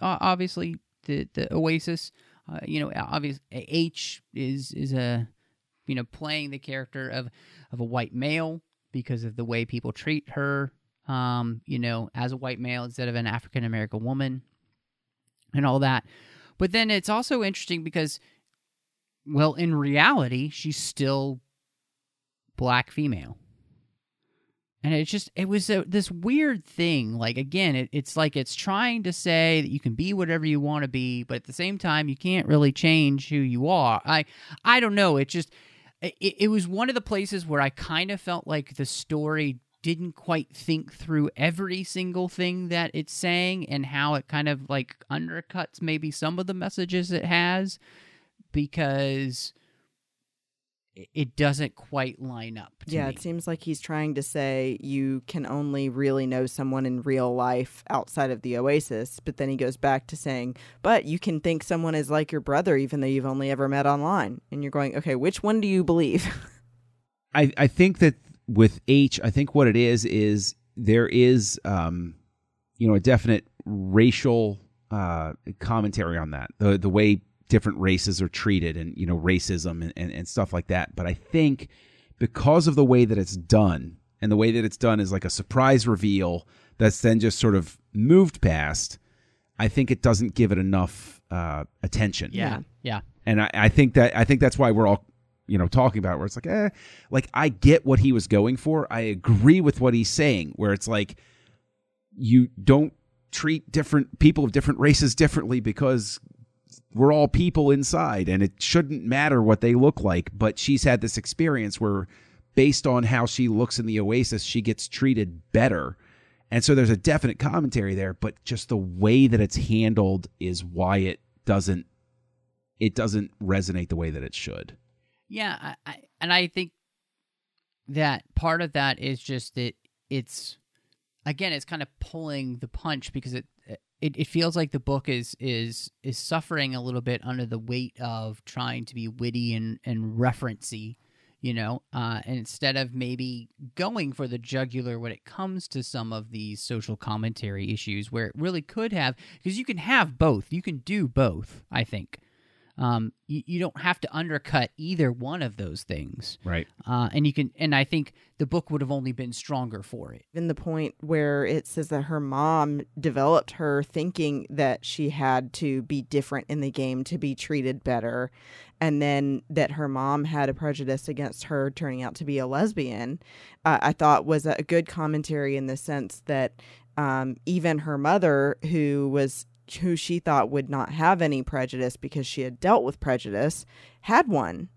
obviously the Oasis, obviously H is a, you know, playing the character of a white male because of the way people treat her, as a white male instead of an African-American woman and all that. But then it's also interesting because, well, in reality, she's still black female. And it was this weird thing. Like, again, it's like it's trying to say that you can be whatever you want to be, but at the same time, you can't really change who you are. I don't know. It just, it was one of the places where I kind of felt like the story didn't quite think through every single thing that it's saying and how it kind of like undercuts maybe some of the messages it has, because it doesn't quite line up to me. It seems like he's trying to say you can only really know someone in real life outside of the Oasis, but then he goes back to saying, but you can think someone is like your brother even though you've only ever met online. And you're going, okay, which one do you believe? I think that with H, I think what it is there is, a definite racial commentary on that, the way different races are treated and, you know, racism and stuff like that. But I think because of the way that it's done, and the way that it's done is like a surprise reveal that's then just sort of moved past, I think it doesn't give it enough attention. Yeah. And I think that's why we're all, you know, talking about it, where it's like, I get what he was going for. I agree with what he's saying, where it's like, you don't treat different people of different races differently because we're all people inside, and it shouldn't matter what they look like. But she's had this experience where, based on how she looks in the Oasis, she gets treated better. And so there's a definite commentary there, but just the way that it's handled is why it doesn't resonate the way that it should. Yeah, I think that part of that is just that it's, again, it's kind of pulling the punch, because it feels like the book is suffering a little bit under the weight of trying to be witty and reference-y, you know, and instead of maybe going for the jugular when it comes to some of these social commentary issues, where it really could have, because you can have both. You can do both, I think. You don't have to undercut either one of those things, right? And I think the book would have only been stronger for it. In the point where it says that her mom developed her thinking that she had to be different in the game to be treated better, and then that her mom had a prejudice against her turning out to be a lesbian, I thought was a good commentary in the sense that even her mother, who she thought would not have any prejudice because she had dealt with prejudice, had one,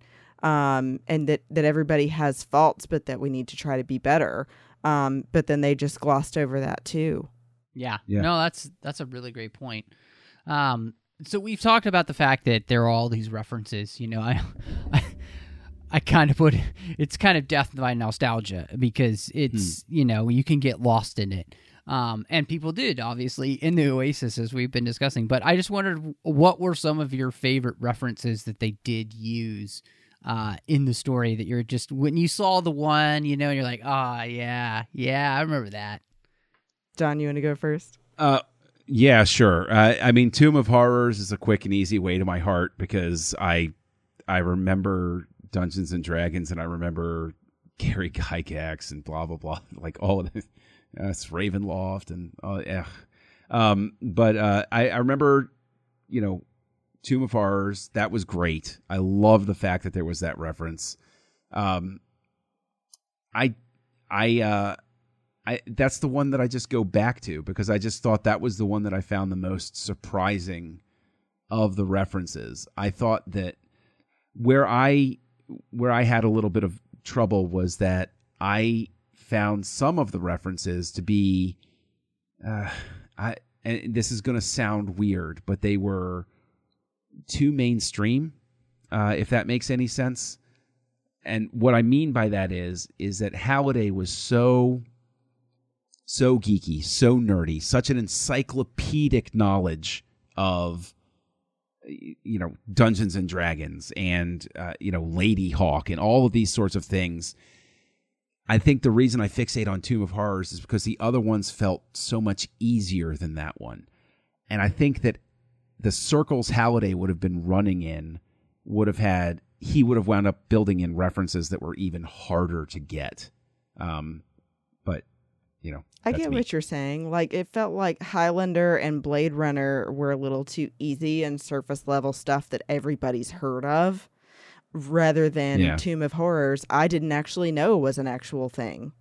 and that everybody has faults, but that we need to try to be better. But then they just glossed over that too. Yeah. No, that's a really great point. So we've talked about the fact that there are all these references. You know, I kind of put it's kind of death by nostalgia, because it's you can get lost in it. And people did, obviously, in the Oasis, as we've been discussing. But I just wondered, what were some of your favorite references that they did use in the story that you're just, when you saw the one, you know, and you're like, yeah, I remember that. John, you want to go first? Yeah, sure. I mean, Tomb of Horrors is a quick and easy way to my heart, because I remember Dungeons and Dragons, and I remember Gary Gygax and blah, blah, blah, like all of this. It's Ravenloft and yeah. But I remember, you know, Tomb of Horrors, that was great. I love the fact that there was that reference. I that's the one that I just go back to because I just thought that was the one that I found the most surprising of the references. I thought that where I had a little bit of trouble was that I found some of the references to be, and this is going to sound weird, but they were too mainstream, if that makes any sense. And what I mean by that is that Halliday was so geeky, so nerdy, such an encyclopedic knowledge of, you know, Dungeons and Dragons and, you know, Lady Hawk and all of these sorts of things. I think the reason I fixate on Tomb of Horrors is because the other ones felt so much easier than that one. And I think that the circles Halliday would have been running in he would have wound up building in references that were even harder to get. But, you know, I get what you're saying. Like, it felt like Highlander and Blade Runner were a little too easy and surface level stuff that everybody's heard of rather than Tomb of Horrors. I didn't actually know was an actual thing.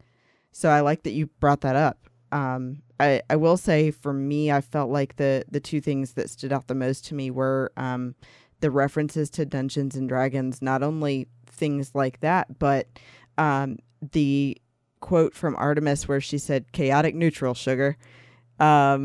So I like that you brought that up. I will say for me, I felt like the two things that stood out the most to me were, the references to Dungeons and Dragons, not only things like that, but the quote from Artemis where she said, chaotic neutral, sugar, because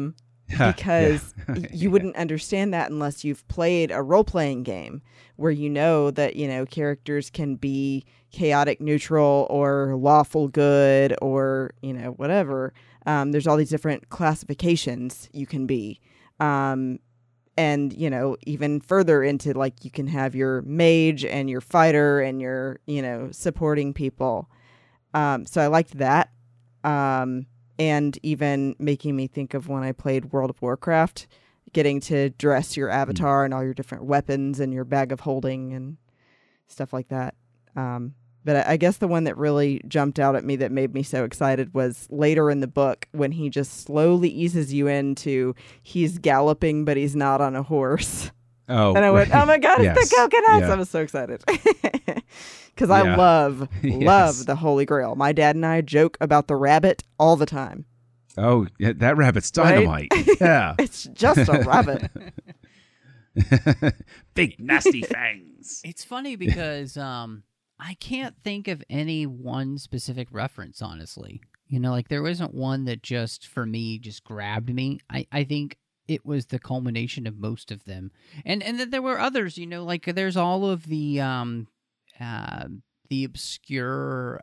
you wouldn't understand that unless you've played a role-playing game where you know that, you know, characters can be chaotic neutral or lawful good or, you know, whatever. There's all these different classifications you can be. And, you know, even further into, like, you can have your mage and your fighter and your, you know, supporting people. So I liked that. And even making me think of when I played World of Warcraft, getting to dress your avatar and all your different weapons and your bag of holding and stuff like that. But I guess the one that really jumped out at me that made me so excited was later in the book when he just slowly eases you into he's galloping, but he's not on a horse. Oh, and I went, oh my God, it's the coconuts. Yeah. I was so excited because I love the Holy Grail. My dad and I joke about the rabbit all the time. Oh, yeah, that rabbit's dynamite. Right? Yeah. It's just a rabbit. Big, nasty fangs. It's funny because... I can't think of any one specific reference, honestly. You know, like, there isn't one that just, for me, just grabbed me. I think it was the culmination of most of them. And then there were others, you know, like, there's all of the obscure,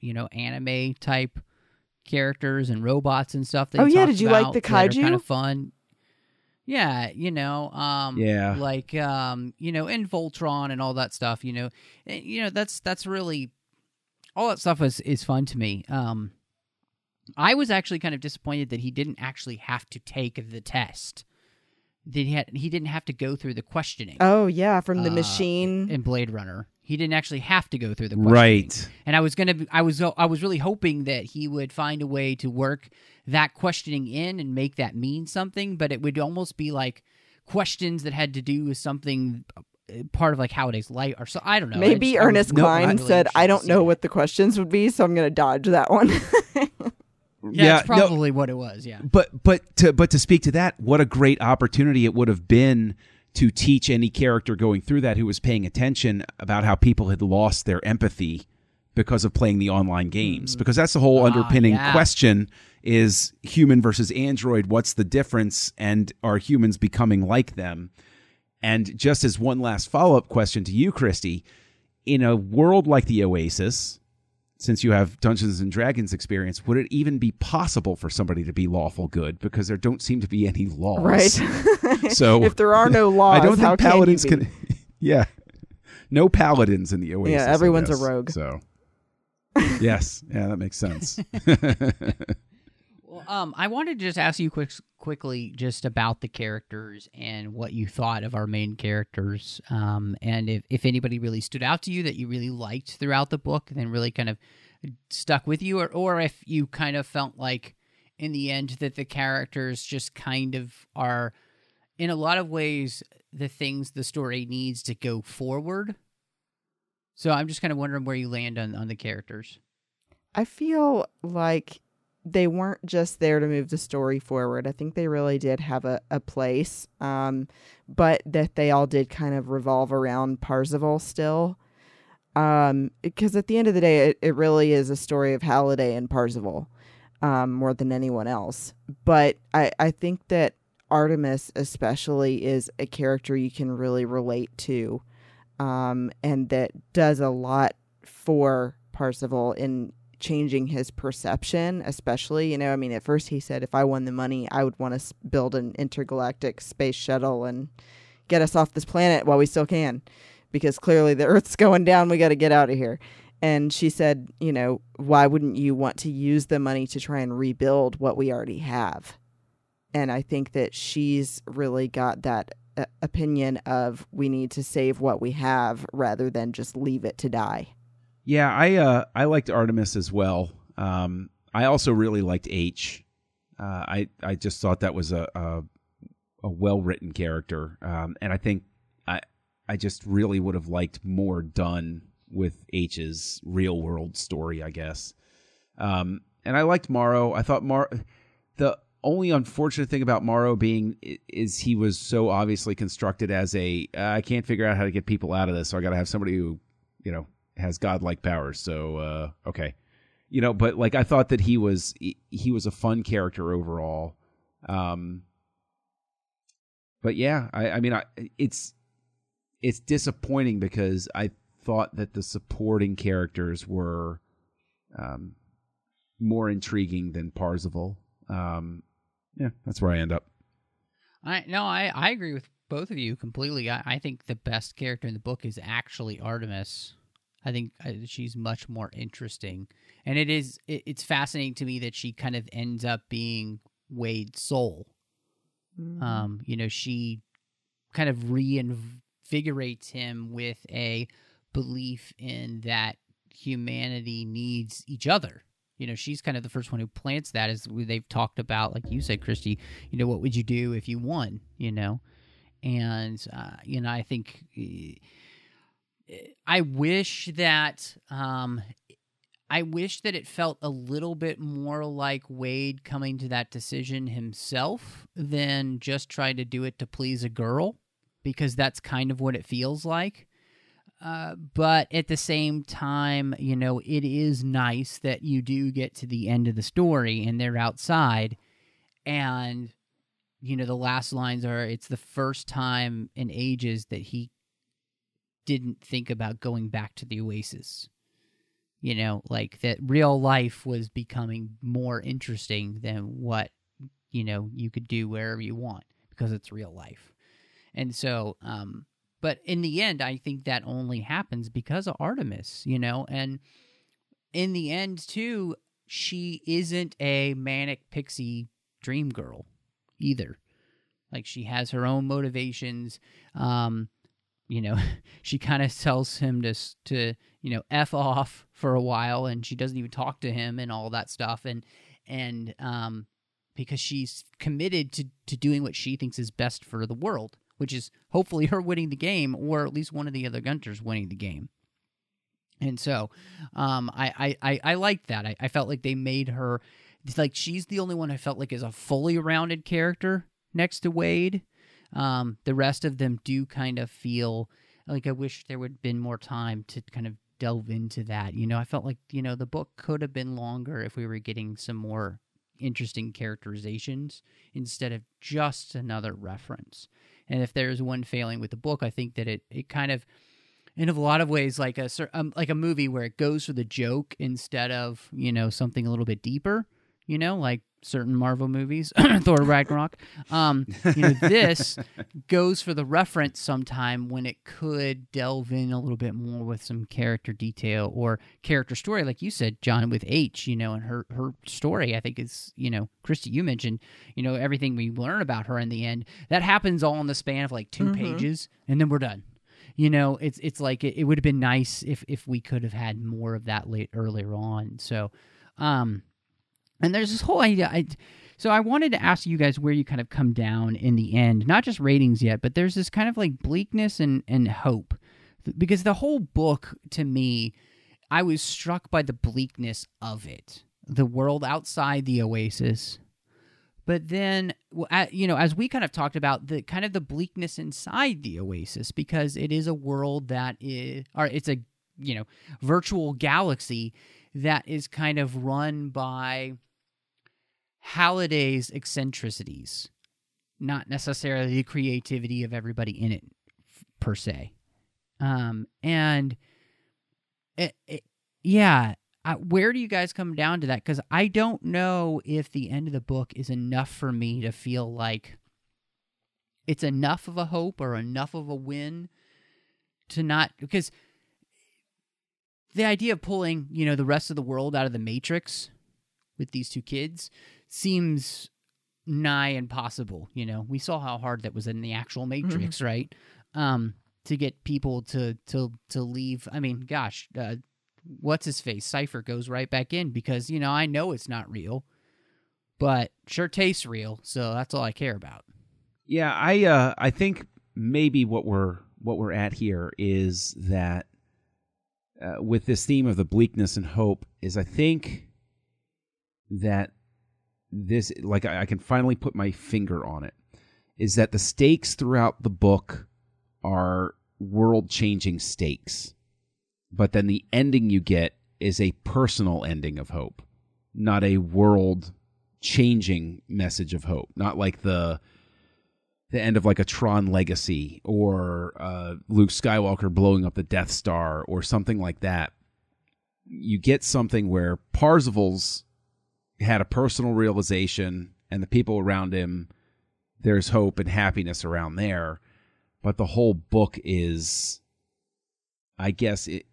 you know, anime-type characters and robots and stuff that did you like the kaiju? Kind of fun. Yeah, you know, like, you know, in Voltron and all that stuff, you know, that's really all that stuff is fun to me. I was actually kind of disappointed that he didn't actually have to take the test. That he didn't have to go through the questioning. Oh yeah, from the machine in Blade Runner, he didn't actually have to go through the questioning. Right. And I was really hoping that he would find a way to work that questioning in and make that mean something, but it would almost be like questions that had to do with something part of like Halliday's life or so. I don't know. Maybe Ernest Cline said, I don't know what the questions would be, so I'm going to dodge that one. Yeah, that's probably what it was. Yeah. But to speak to that, what a great opportunity it would have been to teach any character going through that who was paying attention about how people had lost their empathy because of playing the online games, because that's the whole underpinning question is human versus android. What's the difference? And are humans becoming like them? And just as one last follow-up question to you, Christy, in a world like the Oasis, since you have Dungeons and Dragons experience, would it even be possible for somebody to be lawful good? Because there don't seem to be any laws. Right. So if there are no laws, I don't think paladins can. Yeah. No paladins in the Oasis. Yeah, everyone's a rogue. So. Yes, yeah, that makes sense. Well, I wanted to just ask you a quick quickly just about the characters and what you thought of our main characters, and if anybody really stood out to you that you really liked throughout the book, then really kind of stuck with you, or if you kind of felt like in the end that the characters just kind of are in a lot of ways the things the story needs to go forward. So I'm just kind of wondering where you land on the characters. I feel like they weren't just there to move the story forward. I think they really did have a place, but that they all did kind of revolve around Parzival still. Because at the end of the day, it really is a story of Halliday and Parzival more than anyone else. But I think that Artemis especially is a character you can really relate to, and that does a lot for Parzival in changing his perception, especially, you know, I mean, at first he said, if I won the money, I would want to build an intergalactic space shuttle and get us off this planet while we still can, because clearly the Earth's going down. We got to get out of here. And she said, you know, why wouldn't you want to use the money to try and rebuild what we already have? And I think that she's really got that opinion of we need to save what we have rather than just leave it to die. Yeah, I liked Artemis as well. I also really liked H. I just thought that was a well-written character, and I think I just really would have liked more done with H's real-world story, I guess. And I liked Morrow. I thought the only unfortunate thing about Morrow is he was so obviously constructed as I can't figure out how to get people out of this, so I got to have somebody who, you know, has godlike powers. So, okay. You know, but like I thought that he was a fun character overall. But yeah, I mean, it's disappointing because I thought that the supporting characters were more intriguing than Parzival. Yeah, that's where I end up. I agree with both of you completely. I think the best character in the book is actually Artemis. I think she's much more interesting, and it's fascinating to me that she kind of ends up being Wade's soul. Mm. You know, she kind of reinvigorates him with a belief in that humanity needs each other. You know, she's kind of the first one who plants that, as they've talked about, like you said, Christy, you know, what would you do if you won, you know? And, you know, I think... I wish that it felt a little bit more like Wade coming to that decision himself than just trying to do it to please a girl, because that's kind of what it feels like. But at the same time, you know, it is nice that you do get to the end of the story and they're outside, and, you know, the last lines are, it's the first time in ages that he didn't think about going back to the Oasis, you know, like that real life was becoming more interesting than what, you know, you could do wherever you want because it's real life. And so, but in the end, I think that only happens because of Artemis, you know, and in the end too, she isn't a manic pixie dream girl either. Like, she has her own motivations. You know, she kind of tells him to, you know, F off for a while, and she doesn't even talk to him and all that stuff. And because she's committed to doing what she thinks is best for the world, which is hopefully her winning the game, or at least one of the other Gunters winning the game. And so I liked that. I felt like they made her, like, she's the only one I felt like is a fully rounded character next to Wade. The rest of them do kind of feel like I wish there would have been more time to kind of delve into that. You know, I felt like, you know, the book could have been longer if we were getting some more interesting characterizations instead of just another reference. And if there's one failing with the book, I think that it kind of, in a lot of ways, like a movie where it goes for the joke instead of, you know, something a little bit deeper. you know, like certain Marvel movies, Thor Ragnarok. You know, this goes for the reference sometime when it could delve in a little bit more with some character detail or character story, like you said, John, with H, you know, and her story, I think is, you know, Christy, you mentioned, you know, everything we learn about her in the end, that happens all in the span of like 2 pages, and then we're done. You know, it's like it would have been nice if we could have had more of that earlier on. So, and there's this whole idea. So I wanted to ask you guys where you kind of come down in the end, not just ratings yet, but there's this kind of like bleakness and hope, because the whole book, to me, I was struck by the bleakness of it, the world outside the Oasis. But then, you know, as we kind of talked about, the kind of the bleakness inside the Oasis, because it is a world that is, or it's a, you know, virtual galaxy that is kind of run by Halliday's eccentricities, not necessarily the creativity of everybody in it per se. And where do you guys come down to that? Because I don't know if the end of the book is enough for me to feel like it's enough of a hope or enough of a win to not, because the idea of pulling, you know, the rest of the world out of the Matrix with these 2 kids seems nigh impossible. You know, we saw how hard that was in the actual Matrix, right? To get people to leave. I mean, gosh, what's his face? Cypher goes right back in because, you know, I know it's not real, but sure tastes real. So that's all I care about. Yeah, I think maybe what we're at here is that. With this theme of the bleakness and hope is I think that this, like I can finally put my finger on it, is that the stakes throughout the book are world-changing stakes. But then the ending you get is a personal ending of hope, not a world-changing message of hope, not like the end of like a Tron Legacy or Luke Skywalker blowing up the Death Star or something like that. You get something where Parzival's had a personal realization and the people around him, there's hope and happiness around there. But the whole book is, I guess, it,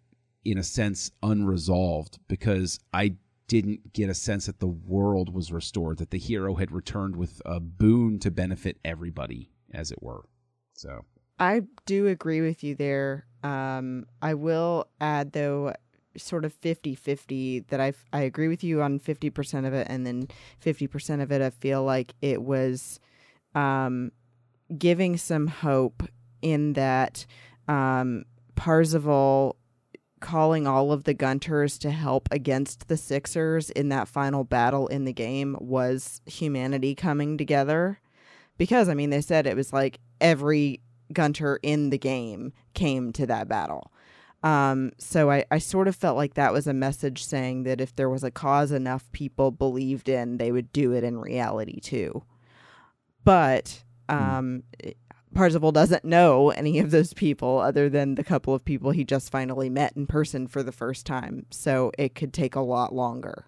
in a sense, unresolved because I didn't get a sense that the world was restored, that the hero had returned with a boon to benefit everybody, as it were. So I do agree with you there. I will add, though, sort of 50-50, that I agree with you on 50% of it, and then 50% of it I feel like it was giving some hope in that Parzival calling all of the Gunters to help against the Sixers in that final battle in the game was humanity coming together. Because, I mean, they said it was like every Gunter in the game came to that battle. So I sort of felt like that was a message saying that if there was a cause enough people believed in, they would do it in reality too. But Parzival doesn't know any of those people other than the couple of people he just finally met in person for the first time. So it could take a lot longer.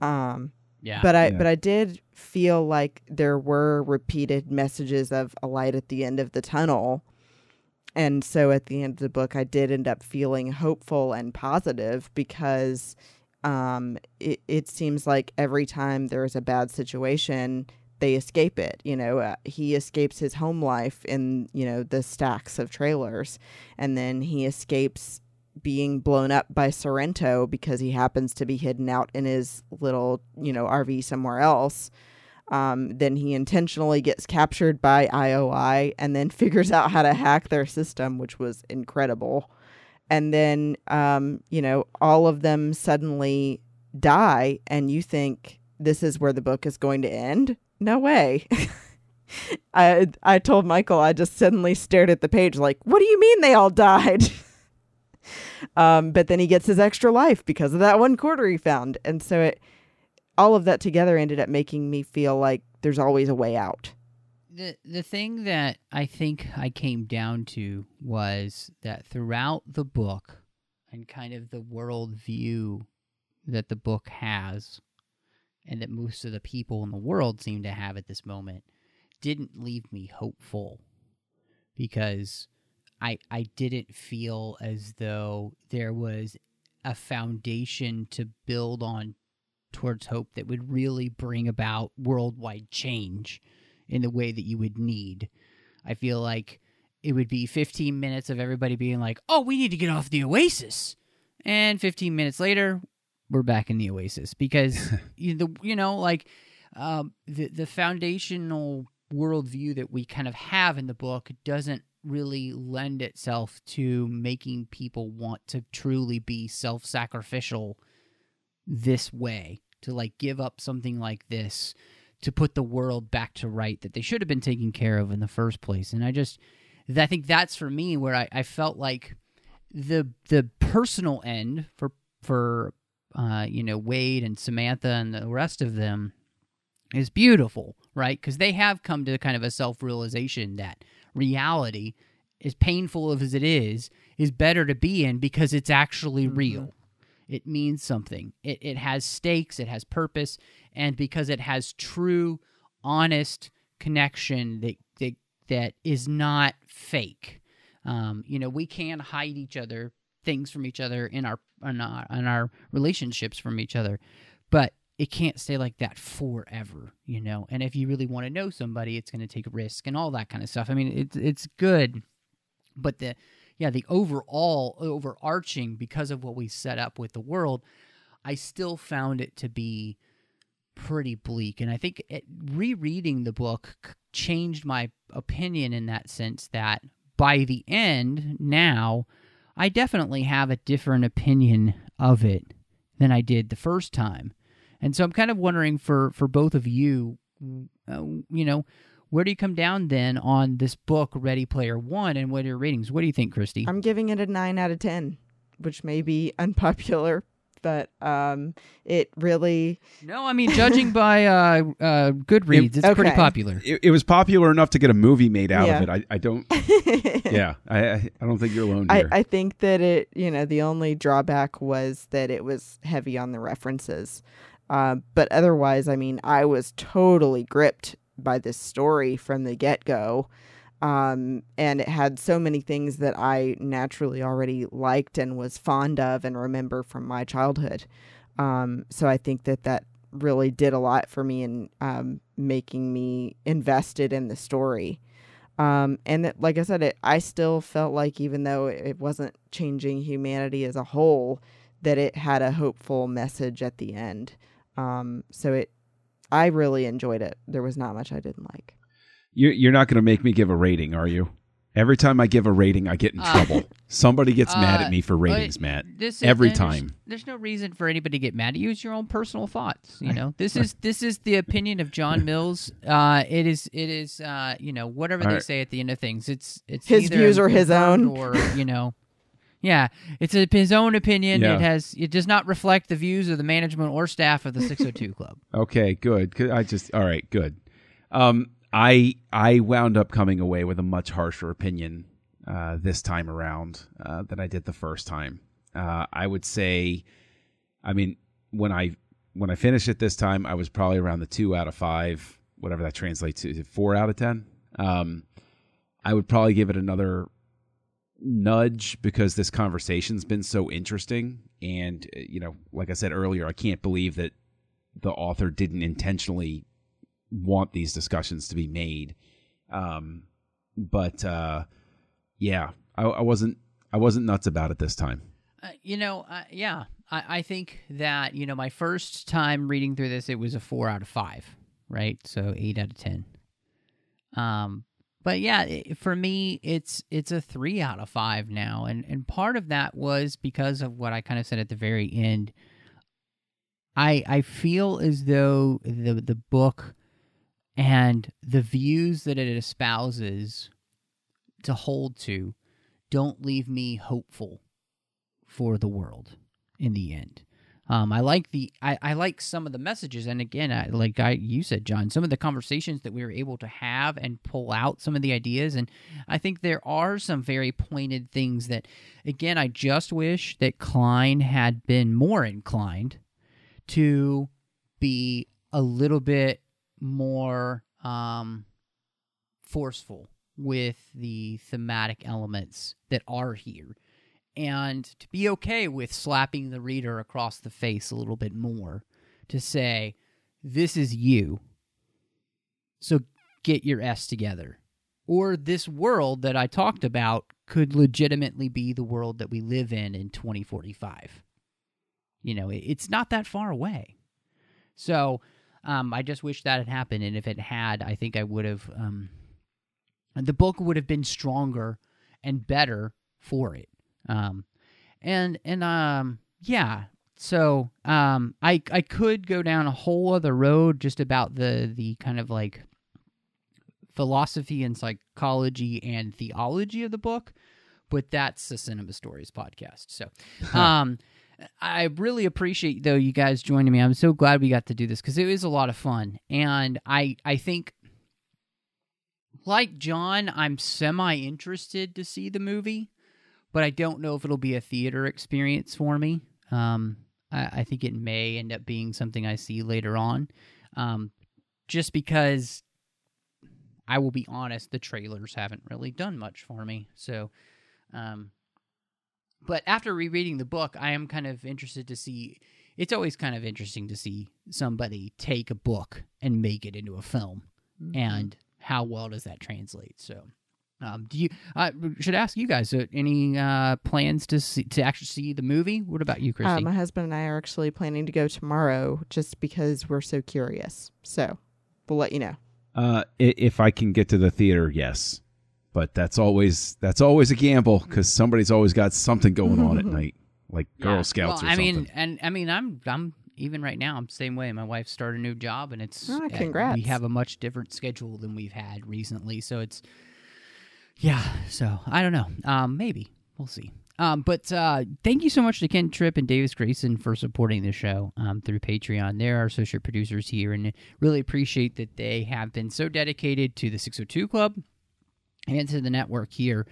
But I did feel like there were repeated messages of a light at the end of the tunnel. And so at the end of the book, I did end up feeling hopeful and positive because it seems like every time there is a bad situation, they escape it. You know, he escapes his home life in, you know, the stacks of trailers, and then he escapes being blown up by Sorrento because he happens to be hidden out in his little, you know, RV somewhere else. Then he intentionally gets captured by IOI and then figures out how to hack their system, which was incredible. And then, you know, all of them suddenly die, and you think this is where the book is going to end. No way. I told Michael, I just suddenly stared at the page like, what do you mean they all died? But then he gets his extra life because of that one quarter he found. And so all of that together ended up making me feel like there's always a way out. The thing that I think I came down to was that throughout the book and kind of the world view that the book has and that most of the people in the world seem to have at this moment didn't leave me hopeful, because I didn't feel as though there was a foundation to build on towards hope that would really bring about worldwide change in the way that you would need. I feel like it would be 15 minutes of everybody being like, oh, we need to get off the Oasis. And 15 minutes later, we're back in the Oasis, because, the foundational worldview that we kind of have in the book doesn't really lend itself to making people want to truly be self-sacrificial this way, to like give up something like this to put the world back to right that they should have been taken care of in the first place. And I think that's for me where I felt like the personal end for Wade and Samantha and the rest of them is beautiful, right? Because they have come to kind of a self-realization that reality, as painful as it is better to be in, because it's actually real. It means something. It has stakes. It has purpose. And because it has true, honest connection that is not fake. We can't hide things from each other in our relationships from each other, but it can't stay like that forever, you know? And if you really want to know somebody, it's going to take risk and all that kind of stuff. I mean, it's good, but the overarching, because of what we set up with the world, I still found it to be pretty bleak. And I think rereading the book changed my opinion in that sense, that by the end now, I definitely have a different opinion of it than I did the first time. And so I'm kind of wondering for both of you, where do you come down then on this book, Ready Player One, and what are your ratings? What do you think, Christy? I'm giving it a 9 out of 10, which may be unpopular, but it really... No, I mean, judging by Goodreads, it's pretty popular. It was popular enough to get a movie made out of it. I don't... yeah, I don't think you're alone here. I think that it, the only drawback was that it was heavy on the references. But otherwise, I mean, I was totally gripped by this story from the get-go, and it had so many things that I naturally already liked and was fond of and remember from my childhood. So I think that really did a lot for me in making me invested in the story. And that, like I said, I still felt like, even though it wasn't changing humanity as a whole, that it had a hopeful message at the end. I really enjoyed it. There was not much I didn't like. You're not going to make me give a rating, are you? Every time I give a rating, I get in trouble. Somebody gets mad at me for ratings, Matt. Every time. There's no reason for anybody to get mad at you. It's your own personal thoughts. This is the opinion of John Mills. It is whatever they say at the end of things. It's his views or his own, or. Yeah, it's his own opinion. Yeah. It does not reflect the views of the management or staff of the 602 Club. Okay, good. All right, good. I wound up coming away with a much harsher opinion this time around than I did the first time. I would say, I mean, when I finished it this time, I was probably around the 2 out of 5, whatever that translates to. Is it 4 out of 10? I would probably give it another nudge, because this conversation's been so interesting, and like I said earlier, I can't believe that the author didn't intentionally want these discussions to be made. I wasn't nuts about it this time. I think that my first time reading through this, it was a 4 out of 5, right? So 8 out of 10. But yeah, for me, it's a 3 out of 5 now. And part of that was because of what I kind of said at the very end. I feel as though the book and the views that it espouses to hold to don't leave me hopeful for the world in the end. I like some of the messages, and again, you said, John, some of the conversations that we were able to have and pull out some of the ideas, and I think there are some very pointed things that, again, I just wish that Cline had been more inclined to be a little bit more forceful with the thematic elements that are here, and to be okay with slapping the reader across the face a little bit more to say, this is you, so get your S together. Or this world that I talked about could legitimately be the world that we live in 2045. You know, it's not that far away. So I just wish that had happened, and if it had, I think I would have... the book would have been stronger and better for it. Yeah. So I could go down a whole other road just about the kind of like philosophy and psychology and theology of the book, but that's the Cinema Stories podcast. So I really appreciate, though, you guys joining me. I'm so glad we got to do this because it was a lot of fun. And I think, like John, I'm semi-interested to see the movie, but I don't know if it'll be a theater experience for me. I think it may end up being something I see later on, just because, I will be honest, the trailers haven't really done much for me. So, but after rereading the book, I am kind of interested to see... It's always kind of interesting to see somebody take a book and make it into a film, mm-hmm. and... how well does that translate? So, do you? I should ask you guys. Any plans to actually see the movie? What about you, Christy? My husband and I are actually planning to go tomorrow, just because we're so curious. So, we'll let you know. If I can get to the theater, yes, but that's always a gamble because somebody's always got something going on at night, like Girl Scouts or something. I'm even right now, I'm the same way. My wife started a new job, and it's... Oh, congrats. We have a much different schedule than we've had recently, so it's... Yeah, so I don't know. Maybe. We'll see. But thank you so much to Ken Tripp and Davis Grayson for supporting the show through Patreon. They're our associate producers here, and really appreciate that they have been so dedicated to the 602 Club and to the network here.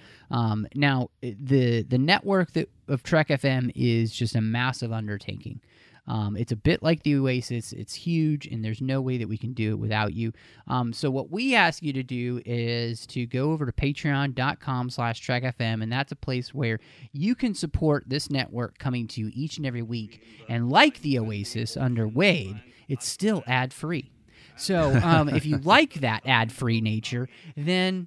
Now, the network of Trek FM is just a massive undertaking. It's a bit like the Oasis. It's huge, and there's no way that we can do it without you. So what we ask you to do is to go over to patreon.com/TrekFM, and that's a place where you can support this network coming to you each and every week. And like the Oasis under Wade, it's still ad-free. So if you like that ad-free nature, then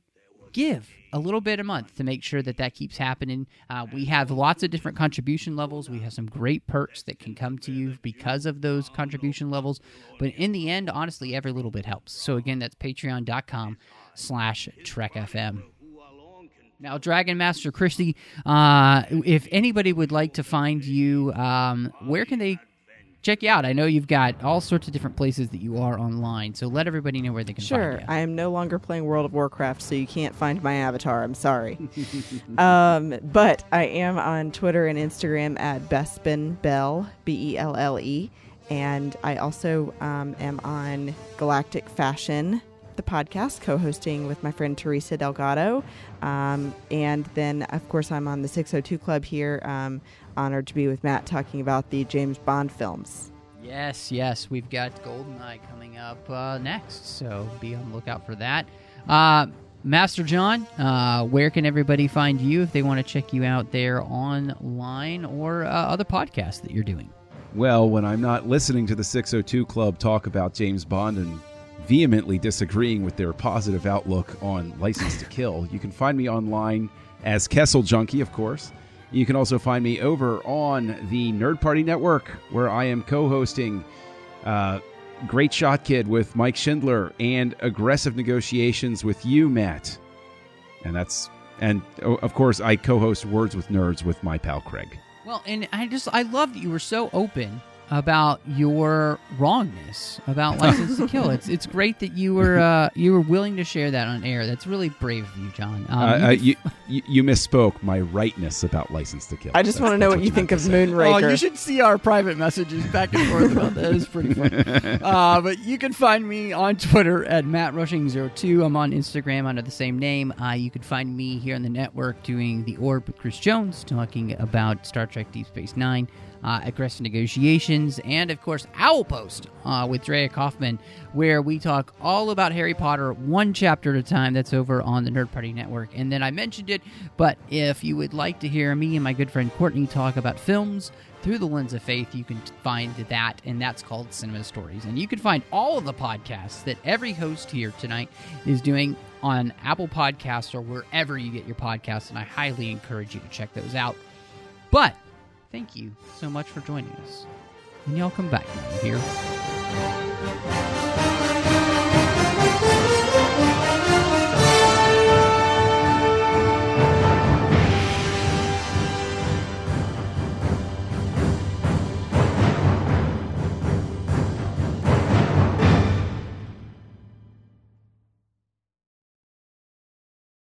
give a little bit a month to make sure that keeps happening. We have lots of different contribution levels. We have some great perks that can come to you because of those contribution levels. But in the end, honestly, every little bit helps. So again, that's patreon.com/TrekFM. Now, Dragon Master Christy, if anybody would like to find you, where can they check you out? I know you've got all sorts of different places that you are online, so let everybody know where they can find you. Sure. I am no longer playing World of Warcraft, so you can't find my avatar. I'm sorry. But I am on Twitter and Instagram at BespinBelle, B-E-L-L-E. And I also am on Galactic Fashion, the podcast, co-hosting with my friend Teresa Delgado. And then, of course, I'm on the 602 Club here. Honored to be with Matt talking about the James Bond films. Yes. We've got GoldenEye coming up next, so be on the lookout for that. Master John, where can everybody find you if they want to check you out there online or other podcasts that you're doing? Well, when I'm not listening to the 602 Club talk about James Bond and vehemently disagreeing with their positive outlook on License to Kill, you can find me online as Kessel Junkie, of course. You can also find me over on the Nerd Party Network, where I am co-hosting Great Shot Kid with Mike Schindler and Aggressive Negotiations with you, Matt. And of course, I co-host Words with Nerds with my pal Craig. Well, and I love that you were so open about your wrongness about License to Kill. It's great that you were willing to share that on air. That's really brave of you, John. You misspoke my rightness about License to Kill. I just want to know what you think of Moonraker. Oh, you should see our private messages back and forth about that. It's pretty funny. But you can find me on Twitter at MattRushing02. I'm on Instagram under the same name. You can find me here on the network doing The Orb with Chris Jones, talking about Star Trek Deep Space Nine, Aggressive Negotiations, Legends, and of course Owlpost with Drea Kaufman, where we talk all about Harry Potter one chapter at a time. That's over on the Nerd Party Network. And then I mentioned it, but if you would like to hear me and my good friend Courtney talk about films through the lens of faith, you can find that, and that's called Cinema Stories. And you can find all of the podcasts that every host here tonight is doing on Apple Podcasts or wherever you get your podcasts, and I highly encourage you to check those out. But thank you so much for joining us, and y'all come back now here.